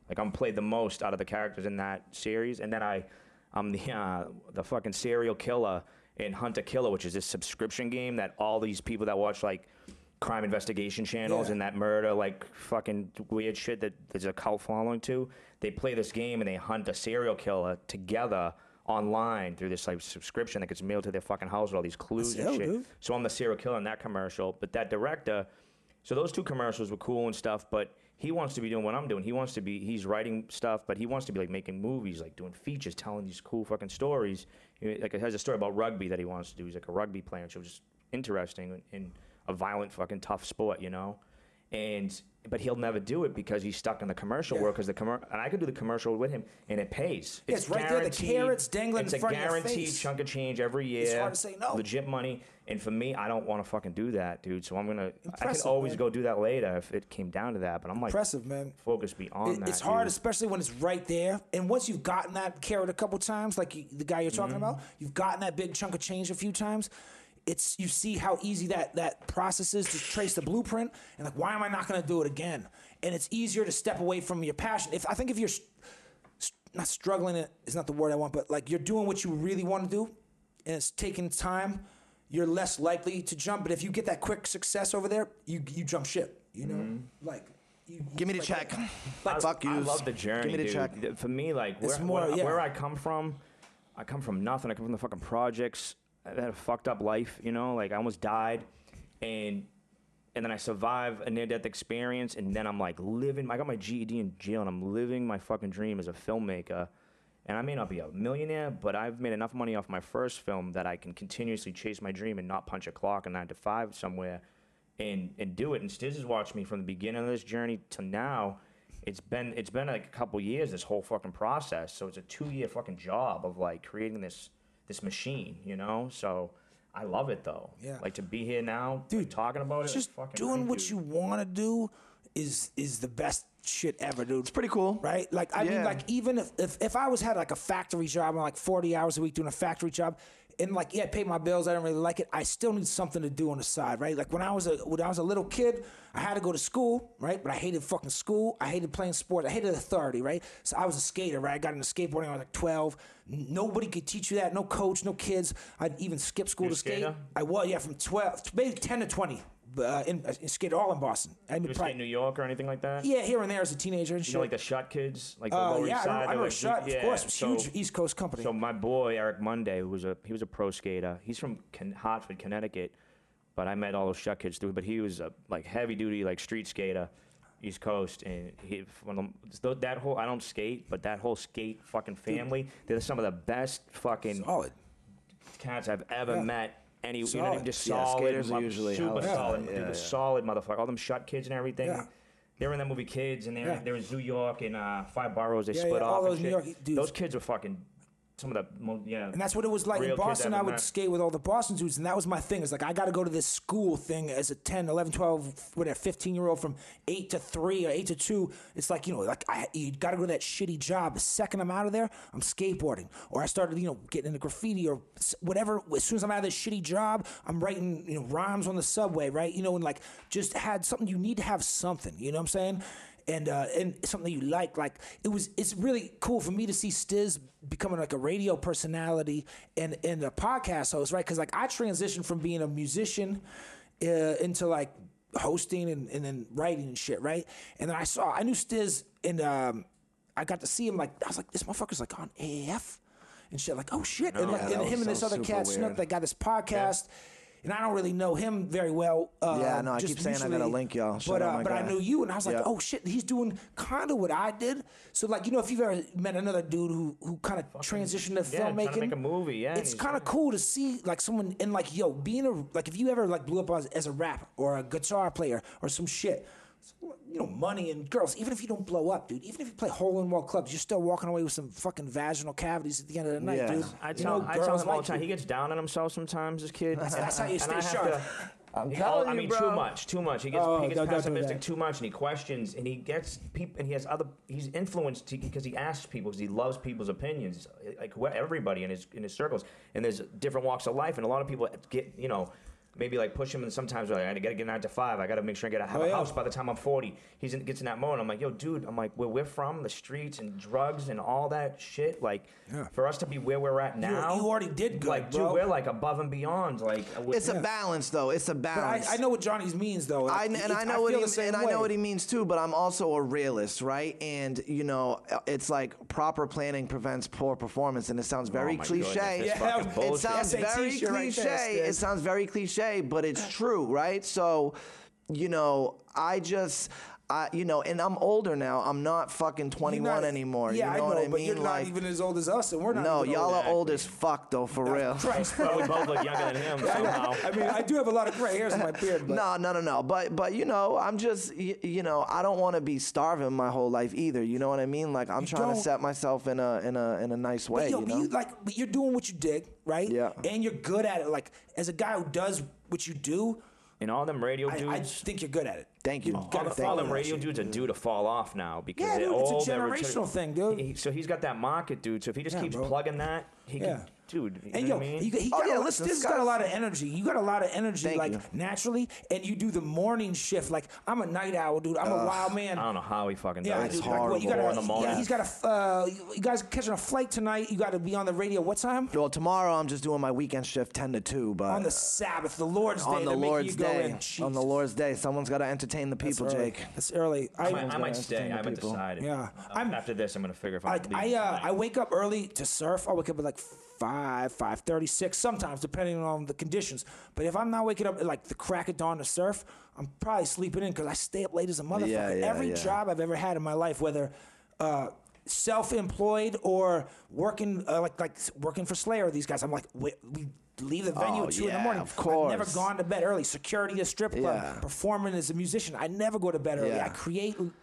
Like, I'm played the most out of the characters in that series. And then I'm the fucking serial killer in Hunter Killer, which is this subscription game that all these people that watch, like, crime investigation channels and that murder, like, fucking weird shit that there's a cult following to, they play this game and they hunt a serial killer together online through this like subscription that gets mailed to their fucking house with all these clues and shit. Dude. So I'm the serial killer in that commercial, but that director. So those two commercials were cool and stuff, but he wants to be doing what I'm doing. He wants to be, he's writing stuff, but he wants to be like making movies, like doing features, telling these cool fucking stories. Like it has a story about rugby that he wants to do. He's like a rugby player, which was just interesting in a violent fucking tough sport, you know? And, but he'll never do it because he's stuck in the commercial world. Because the and I could do the commercial with him, and it pays. It's right there, the carrots dangling in front of your face. It's a guaranteed chunk of change every year. It's hard to say no. Legit money. And for me, I don't want to fucking do that, dude. So I'm gonna. I could always go do that later if it came down to that. But I'm like, impressive, man. Focus beyond that. It's hard, especially when it's right there. And once you've gotten that carrot a couple times, like the guy you're talking about, you've gotten that big chunk of change a few times. It's you see how easy that process is to trace the blueprint, and like, why am I not going to do it again? And it's easier to step away from your passion. If I think if you're not struggling, it's not the word I want, but like you're doing what you really want to do, and it's taking time, you're less likely to jump. But if you get that quick success over there, you jump ship. You know, like. Give me the check. Like, fuck you. I love the journey. Give me the check. For me, like where I come from nothing. I come from the fucking projects. I had a fucked up life, you know, like I almost died and then I survive a near-death experience, and then I'm like living, I got my GED in jail and I'm living my fucking dream as a filmmaker, and I may not be a millionaire, but I've made enough money off my first film that I can continuously chase my dream and not punch a clock and 9 to 5 somewhere and do it. And Stiz has watched me from the beginning of this journey to now. It's been like a couple years, this whole fucking process. So it's a 2-year fucking job of like creating this machine, you know? So I love it though. Yeah. Like to be here now, dude, like, talking about it. Just fucking doing what you want to do is the best shit ever, dude. It's pretty cool. Right? Like, I mean, like even if I had like a factory job and like 40 hours a week doing a factory job, and like, yeah, I paid my bills, I didn't really like it, I still need something to do on the side, right? Like when I was a little kid, I had to go to school, right? But I hated fucking school. I hated playing sports. I hated authority, right? So I was a skater, right? I got into skateboarding when I was like 12. Nobody could teach you that. No coach, no kids. I'd even skip school to skate. I was, from 12, maybe 10 to 20. Skated all in Boston. I mean, you skate in New York or anything like that? Yeah, here and there as a teenager and shit. You know, like the Shut kids, like the Lower East Side. Yeah, I remember like, Shut. Of course, it was huge East Coast company. So my boy Eric Monday, he was a pro skater. He's from Hartford, Connecticut, but I met all those Shut kids through. But he was a like heavy duty like street skater, East Coast, and I don't skate, but that whole skate fucking family, they're some of the best fucking cats I've ever met. And he, you know, just skaters are usually super solid, dude, the solid motherfucker. All them Shut kids and everything. Yeah. They were in that movie Kids, and they were in New York and Five Boroughs. They split off. All those, New York dudes. Those kids were fucking some of the And that's what it was like in Boston. I would skate with all the Boston dudes, and that was my thing. It's like I got to go to this school thing as a 10, 11, 12, whatever, 15-year-old from 8 to 3 or 8 to 2. It's like, you know, like you got to go to that shitty job. The second I'm out of there, I'm skateboarding, or I started, you know, getting into graffiti or whatever. As soon as I'm out of this shitty job, I'm writing, you know, rhymes on the subway, right? You know, and like just had something. You need to have something. You know what I'm saying? And something you like. Like it's really cool for me to see Stiz becoming like a radio personality and a podcast host, right? Because like I transitioned from being a musician into like hosting and then writing and shit, right? And then I knew Stiz, and I got to see him. Like I was like, this motherfucker's like on AF and shit. Like, oh shit! And like him and this other cat Snook that got this podcast. Yeah. And I don't really know him very well. I keep saying I got a link, y'all. But I knew you, and I was like, oh, shit, he's doing kind of what I did. So, like, you know, if you've ever met another dude who kind of transitioned to filmmaking. Trying to make a movie, it's kind of cool to see, like, someone, and, like, yo, being a, like, if you ever, like, blew up as a rapper or a guitar player or some shit, you know, money and girls, even if you don't blow up, dude, even if you play hole-in-wall clubs, you're still walking away with some fucking vaginal cavities at the end of the night, dude. I tell him all the time. He gets down on himself sometimes, this kid. That's how you stay sharp. Too much, too much. He gets pessimistic too much, and he questions, and he gets people, and he has other. He's influenced because he asks people, because he loves people's opinions, like everybody in his circles. And there's different walks of life, and a lot of people get, you know, maybe like push him, and sometimes like, I gotta get a 9 to 5. I gotta make sure I have a house by the time I'm 40. He gets in that mode. I'm like, yo, dude. I'm like, where we're from, the streets and drugs and all that shit. Like, for us to be where we're at now, you already did good, like, bro. Dude, we're like above and beyond. Like, it's a balance, though. It's a balance. But I know what Johnny's means, though. I know what he means too. But I'm also a realist, right? And you know, it's like proper planning prevents poor performance, and it sounds very cliche. It sounds very cliche. It sounds very cliche. But it's true, right? So, you know, and I'm older now. I'm not fucking 21 anymore. Yeah, you know what I mean? But you're not even as old as us, and we're not. No, y'all are old as fuck, though, for real. Christ, bro. We both look younger than him somehow. I mean, I do have a lot of gray hairs in my beard. But. No. But you know, I'm just, you know, I don't want to be starving my whole life either. You know what I mean? Like, I'm trying to set myself in a nice way. But yo, you know? But you're doing what you dig, right? Yeah. And you're good at it. Like, as a guy who does what you do. And all them radio dudes. I think you're good at it. Thank you. All them radio dudes are due to fall off now. Because it's a generational thing, dude. So he's got that market, dude. So if he just keeps plugging that, he can... Dude, you know what I mean? Stiz got a lot of energy. You got a lot of energy, naturally, and you do the morning shift. Like, I'm a night owl, dude. I'm a wild man. I don't know how he fucking does. It's horrible. Like, in the morning. Yeah, he's got a. You guys are catching a flight tonight. You got to be on the radio. What time? Well, tomorrow I'm just doing my weekend shift, 10 to 2. But on the Sabbath, the Lord's day. On the Lord's day, someone's got to entertain the people, Jake. That's early. I might stay. I haven't decided. Yeah. After this, I'm gonna figure if I wake up early to surf. I wake up at like 5:36 sometimes, depending on the conditions. But if I'm not waking up at like the crack of dawn to surf, I'm probably sleeping in because I stay up late as a motherfucker. Every job I've ever had in my life, whether self-employed or working like working for Slayer, these guys, I'm like, we leave the venue at 2 in the morning. Of course. I've never gone to bed early. Security at a strip club, performing as a musician. I never go to bed early. Yeah.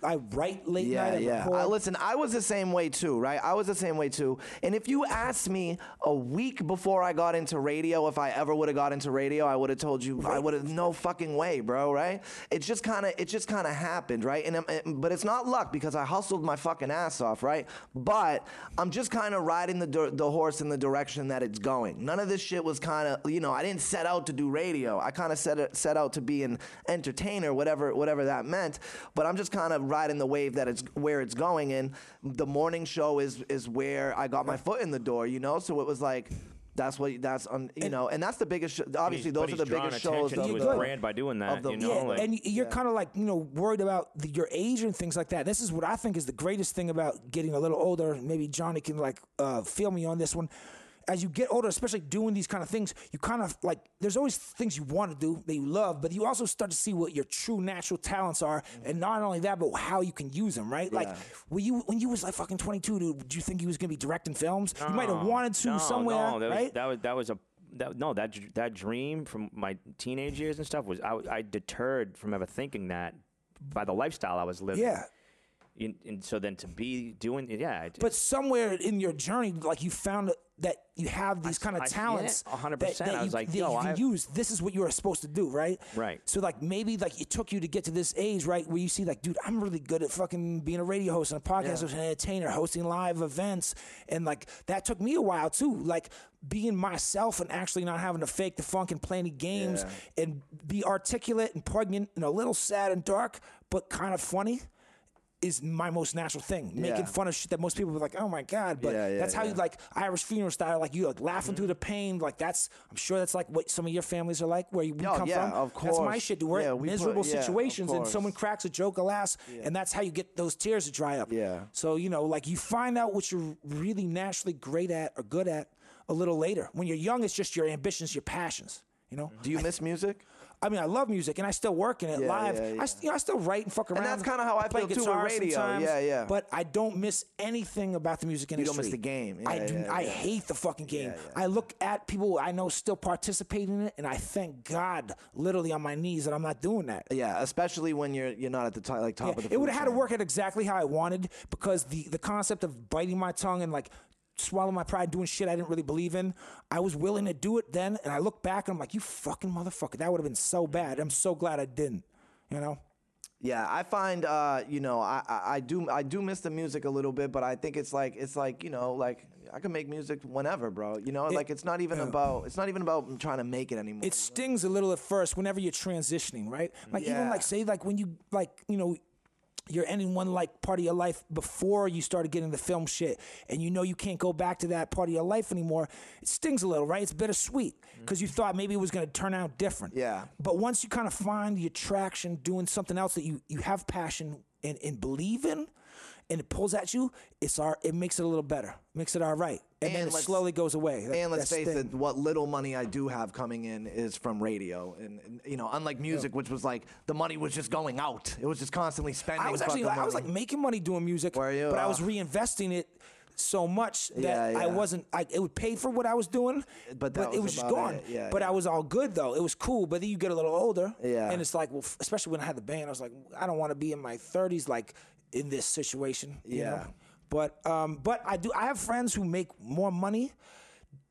I write late night. Yeah, yeah. Listen, I was the same way too, right? I was the same way too. And if you asked me a week before I got into radio, if I ever would have got into radio, I would have told you, I would have, no fucking way, bro, right? It just kind of happened, right? But it's not luck because I hustled my fucking ass off, right? But I'm just kind of riding the horse in the direction that it's going. None of this shit was kind of, you know, I didn't set out to do radio. I kind of set out to be an entertainer, whatever that meant. But I'm just kind of riding the wave that it's where it's going, and the morning show is where I got my foot in the door, you know. So it was like and that's the biggest. Obviously, those are the biggest shows. He's drawing attention to his brand by doing that, you know. Yeah, and you're kind of like, you know, worried about your age and things like that. This is what I think is the greatest thing about getting a little older. Maybe Johnny can like feel me on this one. As you get older, especially doing these kind of things, you kind of like, there's always things you want to do that you love, but you also start to see what your true natural talents are. And not only that, but how you can use them, right? Yeah. Like, when you was like fucking 22, dude, did you think you was going to be directing films? No, you might have wanted to somewhere, right? That dream from my teenage years and stuff was, I deterred from ever thinking that by the lifestyle I was living. Yeah. And so then to be doing it, yeah. But somewhere in your journey, like you found that you have these kind of talents. 100%. I was like, yo, I use. This is what you are supposed to do, right? Right. So like maybe like it took you to get to this age, right, where you see like, dude, I'm really good at fucking being a radio host and a podcast host and an entertainer, hosting live events, and like that took me a while too. Like being myself and actually not having to fake the funk and play any games and be articulate and poignant and a little sad and dark, but kind of funny. Is my most natural thing, making fun of shit that most people were like, oh my God, but that's how you like Irish funeral style, like you like laughing through the pain, like that's, I'm sure that's like what some of your families are like, where you come from. Of course. That's my shit. We're in miserable situations, and someone cracks a joke, alas, and that's how you get those tears to dry up. Yeah. So you know, like you find out what you're really naturally great at or good at a little later. When you're young, it's just your ambitions, your passions. You know? Do you miss music? I mean, I love music, and I still work in it live. Yeah. I still write and fuck around. And that's kind of how I feel, too, with radio. Yeah. But I don't miss anything about the music industry. You don't miss the game. Yeah, I hate the fucking game. Yeah. I look at people I know still participating in it, and I thank God, literally on my knees, that I'm not doing that. Yeah, especially when you're not at the top of the food It would have had to work out exactly how I wanted, because the concept of biting my tongue and, like, swallow my pride doing shit I didn't really believe in. I was willing to do it then, and I look back and I'm like, you fucking motherfucker, that would have been so bad. I'm so glad I didn't, you know? Yeah, I find, I do miss the music a little bit, but I think it's like, you know, like I can make music whenever, bro. You know, like it's not even about trying to make it anymore. It stings a little at first whenever you're transitioning, right? Like even like say like when you like, you know, you're ending one like part of your life before you started getting the film shit, and you know you can't go back to that part of your life anymore. It stings a little, right? It's bittersweet because you thought maybe it was going to turn out different. Yeah. But once you kind of find your traction doing something else that you have passion and believe in, and it pulls at you, it makes it a little better, makes it all right, and then it slowly goes away. And let's face it, what little money I do have coming in is from radio, and you know, unlike music, which was like the money was just going out, it was just constantly spending. I was making money doing music, but I was reinvesting it so much that I wasn't. It would pay for what I was doing, but it was just gone. I was all good though. It was cool. But then you get a little older, and it's like, well, especially when I had the band, I was like, I don't want to be in my 30s like in this situation. You know? But I do. I have friends who make more money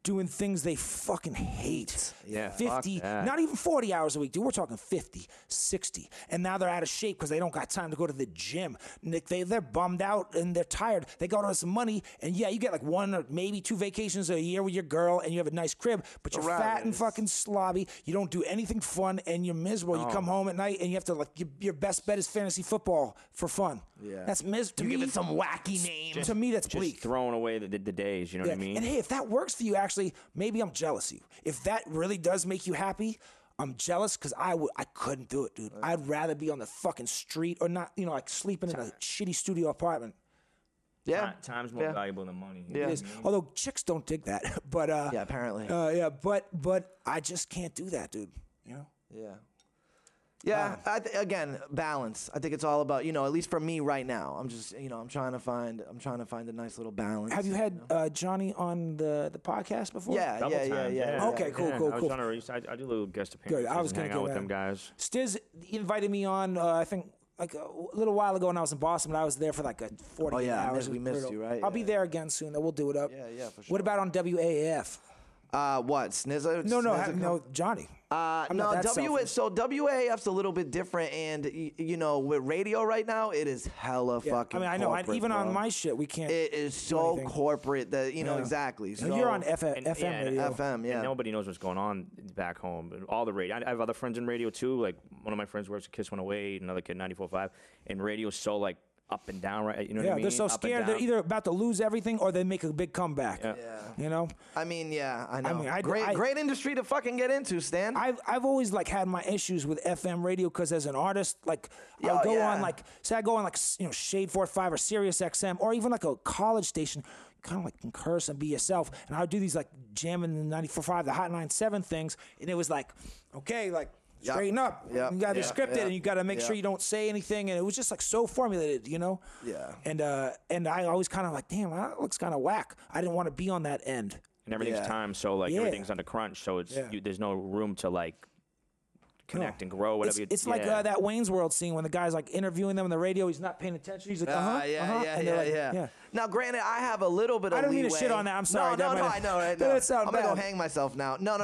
doing things they fucking hate. Yeah, 50, not even 40 hours a week, dude. We're talking 50, 60. And now they're out of shape because they don't got time to go to the gym. Nick, they're bummed out and they're tired. They got all this money, and you get like one or maybe two vacations a year with your girl, and you have a nice crib, but you're fat and fucking slobby. You don't do anything fun, and you're miserable. You come home at night, and you have to like your best bet is fantasy football for fun. Yeah, that's miserable. You give it some wacky name. To me, that's bleak. Just throwing away the days. You know what I mean? And hey, if that works for you, actually. Maybe I'm jealous of you. If that really does make you happy, I'm jealous because I couldn't do it, dude. I'd rather be on the fucking street or not, you know, like sleeping in a shitty studio apartment. Yeah, time's more valuable than money. Yeah, it is. Although chicks don't dig that, but apparently, but I just can't do that, dude. You know? Yeah. Yeah, again, balance. I think it's all about, you know, at least for me right now, I'm just, you know, I'm trying to find a nice little balance. Have you had Johnny on the podcast before? Yeah, yeah. Okay, cool. I do little guest appearances. Good. I was going to hang out with them guys. Stiz invited me on, I think, like a little while ago when I was in Boston, but I was there for like 40 hours. We missed you, right? I'll be there again soon, though. We'll do it up. Yeah, yeah, for sure. What about on WAAF? What? Snizza? No, Johnny. WAAF's a little bit different, and you know, with radio right now, it is hella fucking. I mean, I know, even on my shit, we can't. It is so anything. Corporate that you know exactly. So and you're on FM radio. FM, and nobody knows what's going on back home. All the radio. I have other friends in radio too. Like one of my friends works at Kiss 108, another kid 94.5, and radio's so like. Up and down, right? You know what I mean? Yeah, they're so scared. They're either about to lose everything or they make a big comeback. Yeah. You know? I mean, I know. I mean, great industry to fucking get into, Stan. I've always, like, had my issues with FM radio because as an artist, like, I'll go on, like, say I go on, like, you know, Shade 4.5 or Sirius XM or even, like, a college station, kind of, like, curse and be yourself. And I would do these, like, jamming the 94.5, the Hot 97 things. And it was like, okay, like, straighten up. You got to be scripted, and you got to make sure you don't say anything. And it was just like so formulated, you know. Yeah. And I always kind of like, damn, that looks kind of whack. I didn't want to be on that end. And everything's timed, so like everything's under crunch, so it's there's no room to like connect and grow. Whatever. It's like that Wayne's World scene when the guy's like interviewing them on the radio. He's not paying attention. He's like, Now, granted, I have a little bit of leeway. I don't need to shit on that. I'm sorry. No, I know. Right? No. I'm going to go hang myself now. No.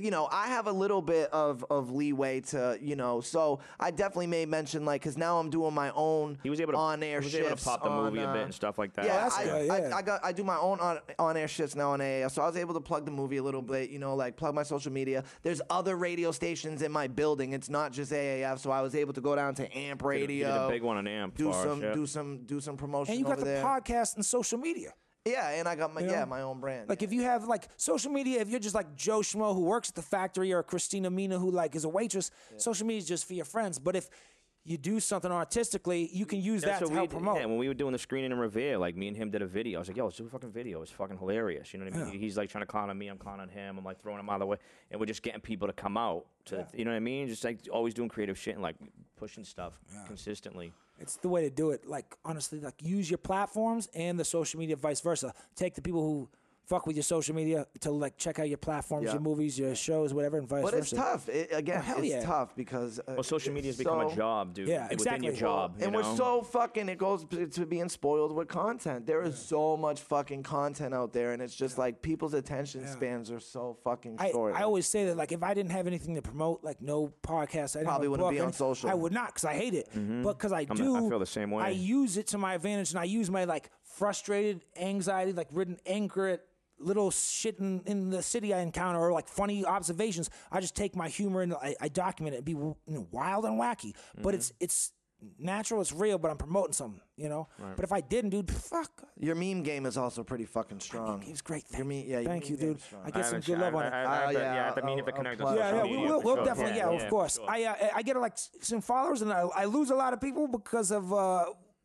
You know, I have a little bit of leeway to, you know, so I definitely may mention like, because now I'm doing my own on-air shifts. He was able to pop the movie a bit and stuff like that. Yeah, I do my own on-air shifts now on AA. So I was able to plug the movie a little bit, you know, like plug my social media. There's other radio stations in my building. It's not just AAF, so I was able to go down to Amp Radio. Did a big one on Amp. Do some promotion. And you got the podcast and social media. Yeah, and I got my own brand. Like if you have like social media, if you're just like Joe Schmo who works at the factory or Christina Mina who like is a waitress, social media is just for your friends. But if you do something artistically, you can use that to help promote. Yeah, when we were doing the screening in Revere, like me and him did a video. I was like, yo, let's do a fucking video. It's fucking hilarious. You know what I mean? He's like trying to clown on me. I'm clowning on him. I'm like throwing him out of the way. And we're just getting people to come out. You know what I mean? Just like always doing creative shit and like pushing stuff consistently. It's the way to do it. Like honestly, like use your platforms and the social media, vice versa. Take the people who fuck with your social media to like check out your platforms, your movies, your shows, whatever, and vice versa. But it's tough. It's tough because social media has become a job, dude. Yeah, exactly. Within your job, and we're so fucking. It goes to being spoiled with content. There is so much fucking content out there, and it's just like people's attention spans are so fucking short. I always say that like if I didn't have anything to promote, like no podcast, I probably wouldn't be on social. I would not because I hate it, but because I do. I feel the same way. I use it to my advantage, and I use my like frustrated, anxiety, like ridden anger at little shit in the city I encounter, or like funny observations. I just take my humor and I document it and be wild and wacky. Mm-hmm. But it's natural, it's real, but I'm promoting something, you know? Right. But if I didn't, dude, fuck. Your meme game is also pretty fucking strong. It's great. Thank you, dude. I get some good love on it. Yeah, the meaning of the connect. We'll definitely, of course. Sure. I get like some followers, and I lose a lot of people because of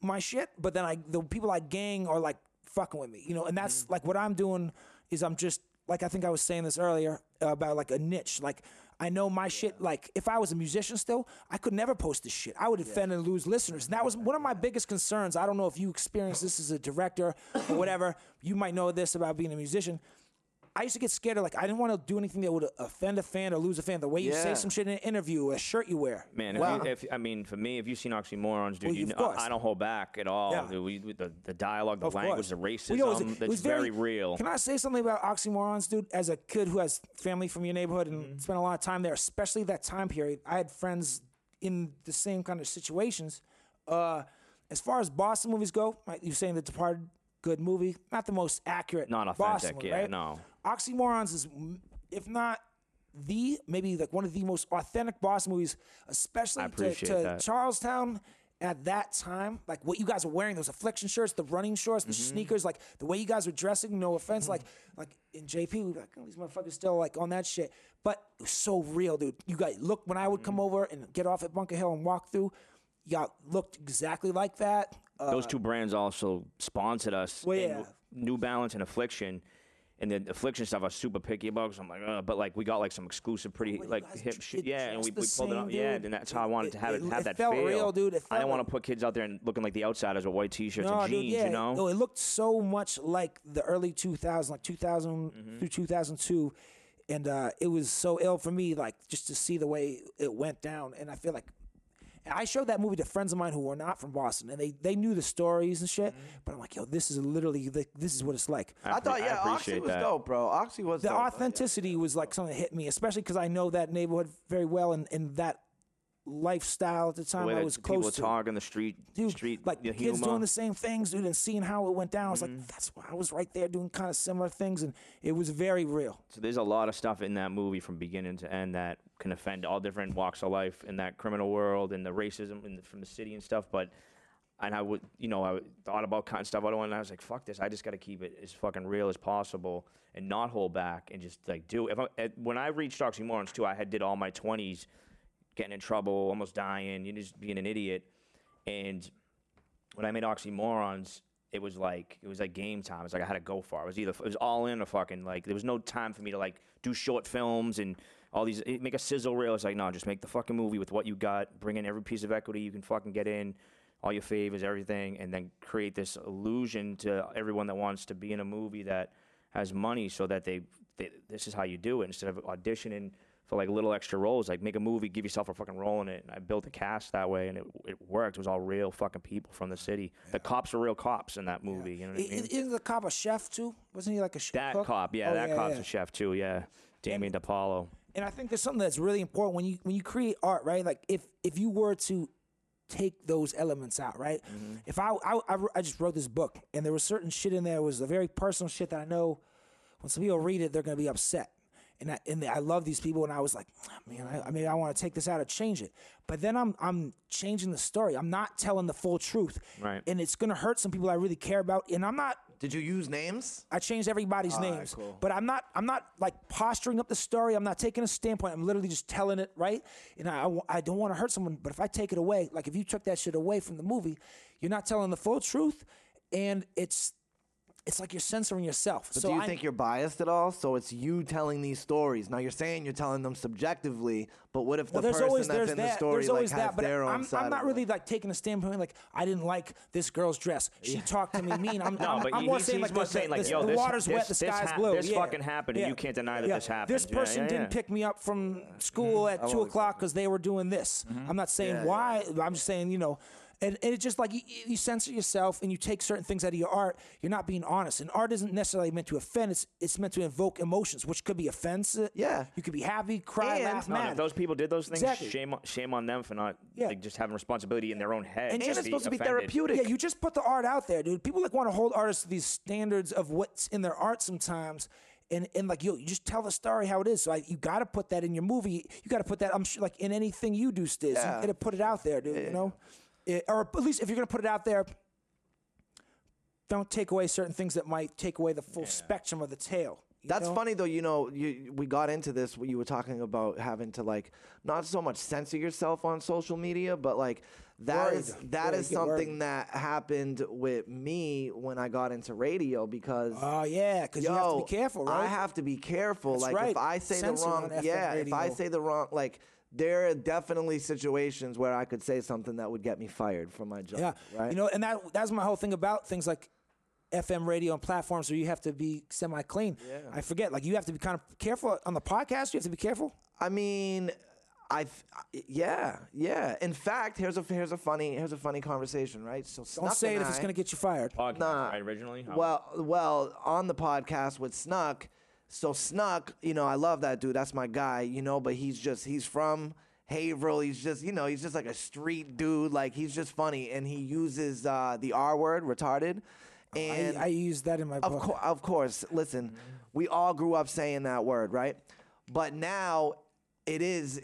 my shit, but then the people I gang are like fucking with me, you know? And that's like what I'm doing is I'm just, like I think I was saying this earlier about like a niche. Like I know my shit, like if I was a musician still, I could never post this shit. I would offend and lose listeners. And that was one of my biggest concerns. I don't know if you experienced this as a director or whatever. You might know this about being a musician. I used to get scared of like, I didn't want to do anything that would offend a fan or lose a fan. The way you say some shit in an interview, a shirt you wear. Man, if you've seen Oxymorons, dude, I don't hold back at all. Yeah. Dude, the dialogue, the language, the racism, it's very real. Can I say something about Oxymorons, dude? As a kid who has family from your neighborhood and spent a lot of time there, especially that time period, I had friends in the same kind of situations. As far as Boston movies go, like you're saying The Departed, good movie, not the most accurate, not authentic, Boston, right? No. Oxymorons is, if not the, maybe like one of the most authentic Boston movies, especially to Charlestown at that time. Like what you guys were wearing, those affliction shirts, the running shorts, the sneakers, like the way you guys were dressing, no offense, like in JP, we were like, oh, these motherfuckers still like on that shit. But it was so real, dude. You guys, look, when I would come over and get off at Bunker Hill and walk through, y'all looked exactly like that. Those two brands also sponsored us. Well, New Balance and Affliction. And the Affliction stuff I was super picky about because I'm like, but like we got like some exclusive pretty like hip shit. Yeah, and we pulled it up. Yeah, and that's how I wanted to have that feel. It felt real, dude. I didn't want to put kids out there and looking like the outsiders with white T-shirts and jeans, you know? No, it looked so much like the early 2000s, like 2000 through 2002. And it was so ill for me, like just to see the way it went down. And I feel like I showed that movie to friends of mine who were not from Boston, and they knew the stories and shit. But I'm like, yo, this is literally this is what it's like. I thought, Oxy was dope, bro. Oxy was dope. The authenticity was like something that hit me, especially because I know that neighborhood very well and that lifestyle at the time I was close to. People talking the street, dude, like the kids doing the same things, dude, and seeing how it went down. I was like, that's why I was right there doing kind of similar things, and it was very real. So there's a lot of stuff in that movie from beginning to end that can offend all different walks of life in that criminal world and the racism from the city and stuff. But I thought about cutting stuff out of one, and I was like, fuck this. I just got to keep it as fucking real as possible and not hold back and just like do. When I reached Oxymorons too, I did all my 20s. Getting in trouble, almost dying, you just being an idiot. And when I made Oxymorons, it was like game time. It's like I had to go far. It was all in or fucking like there was no time for me to like do short films and all these make a sizzle reel. It's like no, just make the fucking movie with what you got. Bring in every piece of equity you can fucking get in, all your favors, everything, and then create this illusion to everyone that wants to be in a movie that has money, so that they this is how you do it instead of auditioning for like little extra roles, like make a movie, give yourself a fucking role in it. And I built a cast that way, and it worked. It was all real fucking people from the city. Yeah. The cops were real cops in that movie. Yeah. You know what I mean? Isn't the cop a chef too? Wasn't he like a chef? That cop's a chef too. Yeah, Damien DiPaolo. And I think there's something that's really important when you create art, right? Like if you were to take those elements out, right? Mm-hmm. If I just wrote this book, and there was certain shit in there, it was the very personal shit that I know when some people read it, they're gonna be upset. And I love these people, and I was like, man, I want to take this out or change it. But then I'm changing the story. I'm not telling the full truth, right? And it's gonna hurt some people I really care about. And I'm not. Did you use names? I changed everybody's names, cool. But I'm not like posturing up the story. I'm not taking a standpoint. I'm literally just telling it, right? And I don't want to hurt someone, but if I take it away, like if you took that shit away from the movie, you're not telling the full truth, and it's like you're censoring yourself. So do you think you're biased at all? So it's you telling these stories. Now you're saying you're telling them subjectively, but what if the person that's in the story like has their own side? I'm not really like taking a standpoint like I didn't like this girl's dress. She talked to me mean. I'm more saying like the water's wet, the sky's blue. This fucking happened, and you can't deny that this happened. This person didn't pick me up from school at 2 o'clock because they were doing this. I'm not saying why. I'm just saying, And it's just like you censor yourself and you take certain things out of your art. You're not being honest. And art isn't necessarily meant to offend. It's meant to invoke emotions, which could be offensive. Yeah. You could be happy, cry, laugh, mad. No, if those people did those things, exactly. Shame on them for not like, just having responsibility in their own head. And it's supposed to be therapeutic. Yeah, you just put the art out there, dude. People like want to hold artists to these standards of what's in their art sometimes. And like, you just tell the story how it is. So you got to put that in your movie. You got to put that, I'm sure, like in anything you do, Stiz. Yeah. You got to put it out there, dude, you know? Or at least if you're going to put it out there, don't take away certain things that might take away the full spectrum of the tale. That's funny, though. You know, we got into this when you were talking about having to, like, not so much censor yourself on social media, but, like, that is something that happened with me when I got into radio because... Oh, yeah, because you have to be careful, right? I have to be careful. That's like, right. If I say censor the wrong... Yeah, radio. If I say the wrong... Like, there are definitely situations where I could say something that would get me fired from my job, right? You know, and that's my whole thing about things like... FM radio and platforms where you have to be semi-clean. Yeah. I forget. Like, you have to be kind of careful on the podcast. You have to be careful. I mean, yeah. In fact, here's a funny conversation, right? So don't say it if it's going to get you fired. Podcast, right, originally? How? Well, on the podcast with Snuck. So Snuck, you know, I love that dude. That's my guy, you know, but he's from Haverhill. He's just, you know, he's just like a street dude. Like, he's just funny. And he uses the R word, retarded. And I use that in my book. Of course. Listen, we all grew up saying that word, right? But now it's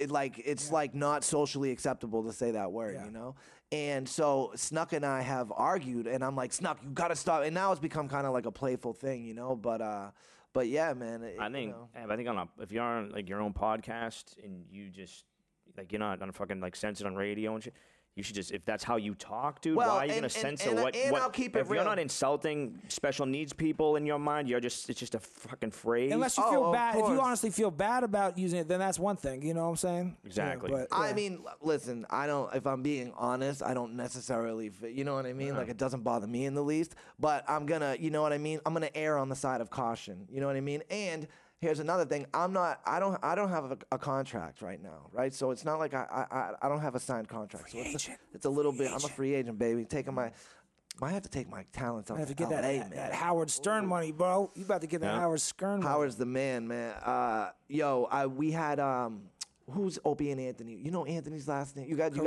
not socially acceptable to say that word, you know? And so Snuck and I have argued, and I'm like, Snuck, you got to stop. And now it's become kind of like a playful thing, you know? But yeah, man. I think if you're on like your own podcast and you just like you're not on fucking like censored on radio and shit. You should just, if that's how you talk, dude, why are you going to censor what... And I'll keep it real. If you're not insulting special needs people in your mind, it's just a fucking phrase. Unless you feel bad. If you honestly feel bad about using it, then that's one thing. You know what I'm saying? Exactly. Yeah, I mean, listen, I don't... If I'm being honest, I don't necessarily... You know what I mean? Uh-huh. Like, it doesn't bother me in the least. But I'm going to... You know what I mean? I'm going to err on the side of caution. You know what I mean? And... Here's another thing. I don't have a contract right now, right? So it's not like I don't have a signed contract. Free agent. So it's a little free bit. Agent. I'm a free agent, baby. I have to take my talents off. I have to get that Howard Stern money, bro. You about to get that Howard Stern money. Howard's the man, man. We had who's Opie and Anthony? You know Anthony's last name. You guys know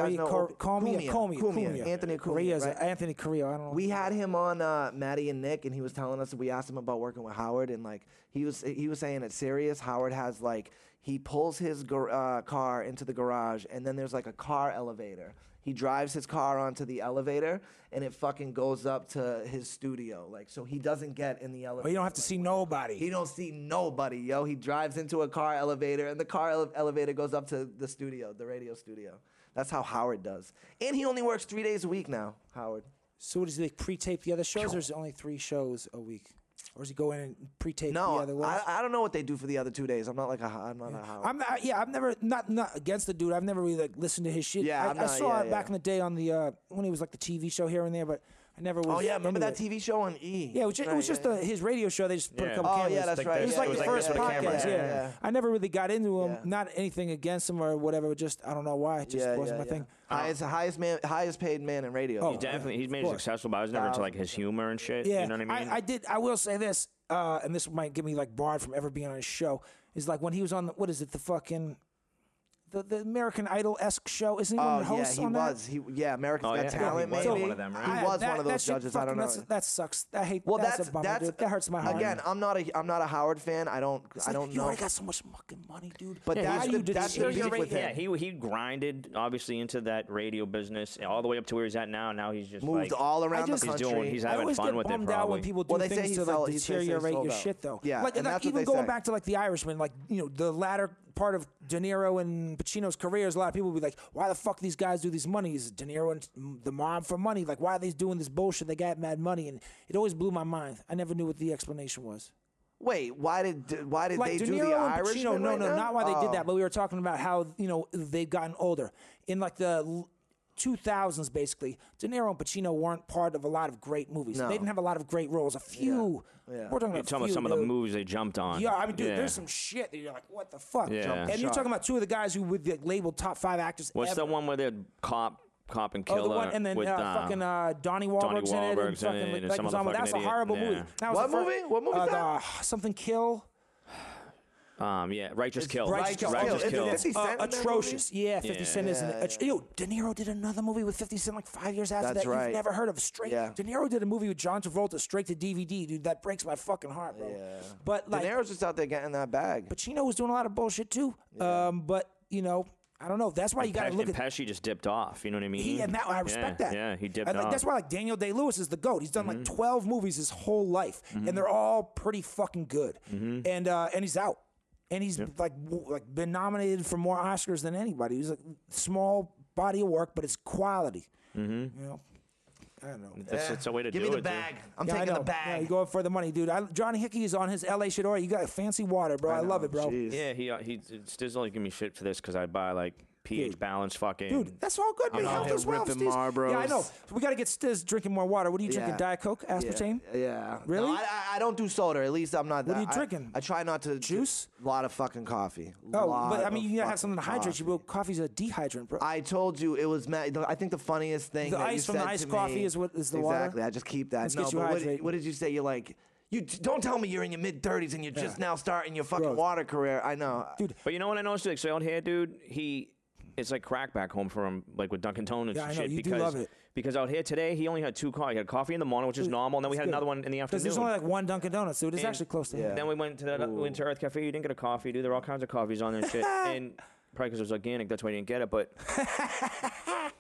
Cumia. Anthony Cumia. Right? Anthony Cumia. I don't know. We had him on Maddie and Nick, and he was telling us. We asked him about working with Howard, and like he was saying it's serious. Howard has like he pulls his car into the garage, and then there's like a car elevator. He drives his car onto the elevator, and it fucking goes up to his studio. Like, so he doesn't get in the elevator. But you don't have to see nobody. He don't see nobody, yo. He drives into a car elevator, and the car elevator goes up to the studio, the radio studio. That's how Howard does. And he only works 3 days a week now, Howard. So does he pre-tape the other shows, or is it only 3 shows a week? Or does he go in and pre-tape the other ones? I don't know what they do for the other 2 days. I'm not a Howard. I've never not against the dude. I've never really like listened to his shit. Yeah, I saw it back in the day on the when he was like the TV show here and there, but I never was. Oh yeah, remember that TV show on E? Yeah, it was just his radio show. They just put a couple cameras. Oh yeah, that's right. It was like the first podcast. Yeah, I never really got into him. Yeah. Not anything against him or whatever. Just I don't know why. It just wasn't my thing. Highest paid man in radio. Oh, he's made it successful, but I was never into like his humor and shit. Yeah, you know what I mean. I will say this, and this might give me like barred from ever being on his show. Is like when he was on the American Idol-esque show. Isn't he one of the hosts on that? America's Got Talent, maybe. He was one of them, right? He was one of those judges. I don't know. That sucks. I hate that. Well, that hurts my heart. Again, I'm not a Howard fan. I don't know. You already got so much fucking money, dude. But that's the beef with him. Yeah, he grinded, obviously, into that radio business all the way up to where he's at now. Now he's just moved all around the country. He's having fun with it, probably. I always get bummed out when people do things to like deteriorate your shit, though. Yeah, like even going back to like The Irishman, like you know the latter part of De Niro and Pacino's careers, a lot of people would be like, why the fuck these guys do these monies? De Niro and the mob for money. Like, why are they doing this bullshit? They got mad money. And it always blew my mind. I never knew what the explanation was. Wait, why did like they do the Irishman? No, not why they did that. But we were talking about how, you know, they've gotten older. In like the 2000s, basically, De Niro and Pacino weren't part of a lot of great movies. No. They didn't have a lot of great roles. A few. Yeah. We're talking about some of the movies they jumped on. Yeah, I mean, dude, there's some shit that you're like, what the fuck? Yeah. And you're talking about two of the guys who would be like, labeled top 5 actors. What's the one where the cop cop and killer. And then Donnie Wahlberg's in it. And fucking, like, that's a horrible movie. What movie is that? Something Kill. Righteous Kill. Atrocious. Yeah, 50 Cent is yo, De Niro did another movie with 50 Cent like 5 years after that. Right. You've never heard of straight. Yeah. De Niro did a movie with John Travolta straight to DVD, dude. That breaks my fucking heart, bro. Yeah. But like, De Niro's just out there getting that bag. Pacino was doing a lot of bullshit too. Yeah. But you know, I don't know. That's why you got to look at. Pesci just dipped off. You know what I mean? I respect that. Yeah, he dipped off. That's why like Daniel Day-Lewis is the GOAT. He's done like 12 movies his whole life, and they're all pretty fucking good. And he's out. And he's like been nominated for more Oscars than anybody. He's like small body of work, but it's quality. You know, I don't know. That's a way to do it. Give me the bag. Dude. I'm taking the bag. Yeah, you going for the money, dude. Johnny Hickey is on his L.A. Shadori. You got a fancy water, bro. I love it, bro. Jeez. Yeah, he Stiz only give me shit for this because I buy like pH balance fucking. Dude, that's all good. But health as well, Stiz. Yeah, I know. So we got to get Stiz drinking more water. What are you drinking? Diet Coke, aspartame. Yeah. Really? No, I don't do soda. At least I'm not that. What are you drinking? I try not to juice. A lot of fucking coffee. But I mean, you gotta have something to hydrate you, bro. Coffee's a dehydrant, bro. I told you it was. I think the funniest thing. The ice from the iced coffee is what is the water. Exactly. I just keep that. What did you say? You're like. You don't tell me you're in your mid-30s and you're just now starting your fucking water career. I know. Dude. But you know what I noticed? Like, so old hair, dude, it's like crack back home for him, like with Dunkin' Donuts and shit. You do love it. Because out here today, he only had two coffee. He had coffee in the morning, which is normal, and then we had another one in the afternoon. Because there's only like one Dunkin' Donuts, so it is actually close to him. Then we went to Earth Cafe. You didn't get a coffee, dude. There were all kinds of coffees on there and shit. And probably because it was organic, that's why you didn't get it, but...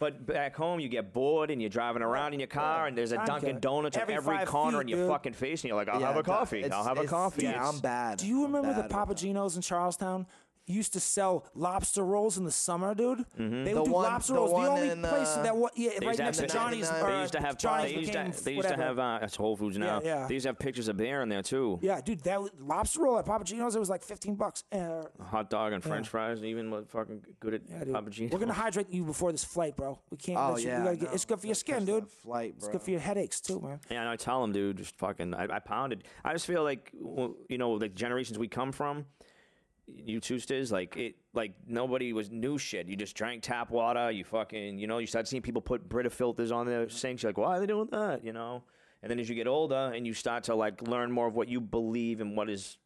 But back home, you get bored and you're driving around in your car, and there's a Dunkin' Donuts at every corner in your fucking face, and you're like, I'll have a coffee. I'll have a coffee. Yeah, I'm bad. Do you remember the Papagenos in Charlestown? Used to sell lobster rolls in the summer, dude. They would do lobster rolls. The only place that was right next to Johnny's. They used to have. They used to have. It's Whole Foods now. They used to have pictures of bear in there too. Yeah, dude. That lobster roll at Papagino's, it was like $15. Hot dog and French fries, even fucking good at Papagino's. We're gonna hydrate you before this flight, bro. We can't. It's good for your skin, dude. It's good for your headaches too, man. Yeah, and I tell him, dude, just fucking. I pounded. I just feel like the generations we come from. You too, Stiz, like nobody knew shit. You just drank tap water. You fucking, you start seeing people put Brita filters on their sinks. You're like, why are they doing that? And then as you get older and you start to like learn more of what you believe and what is,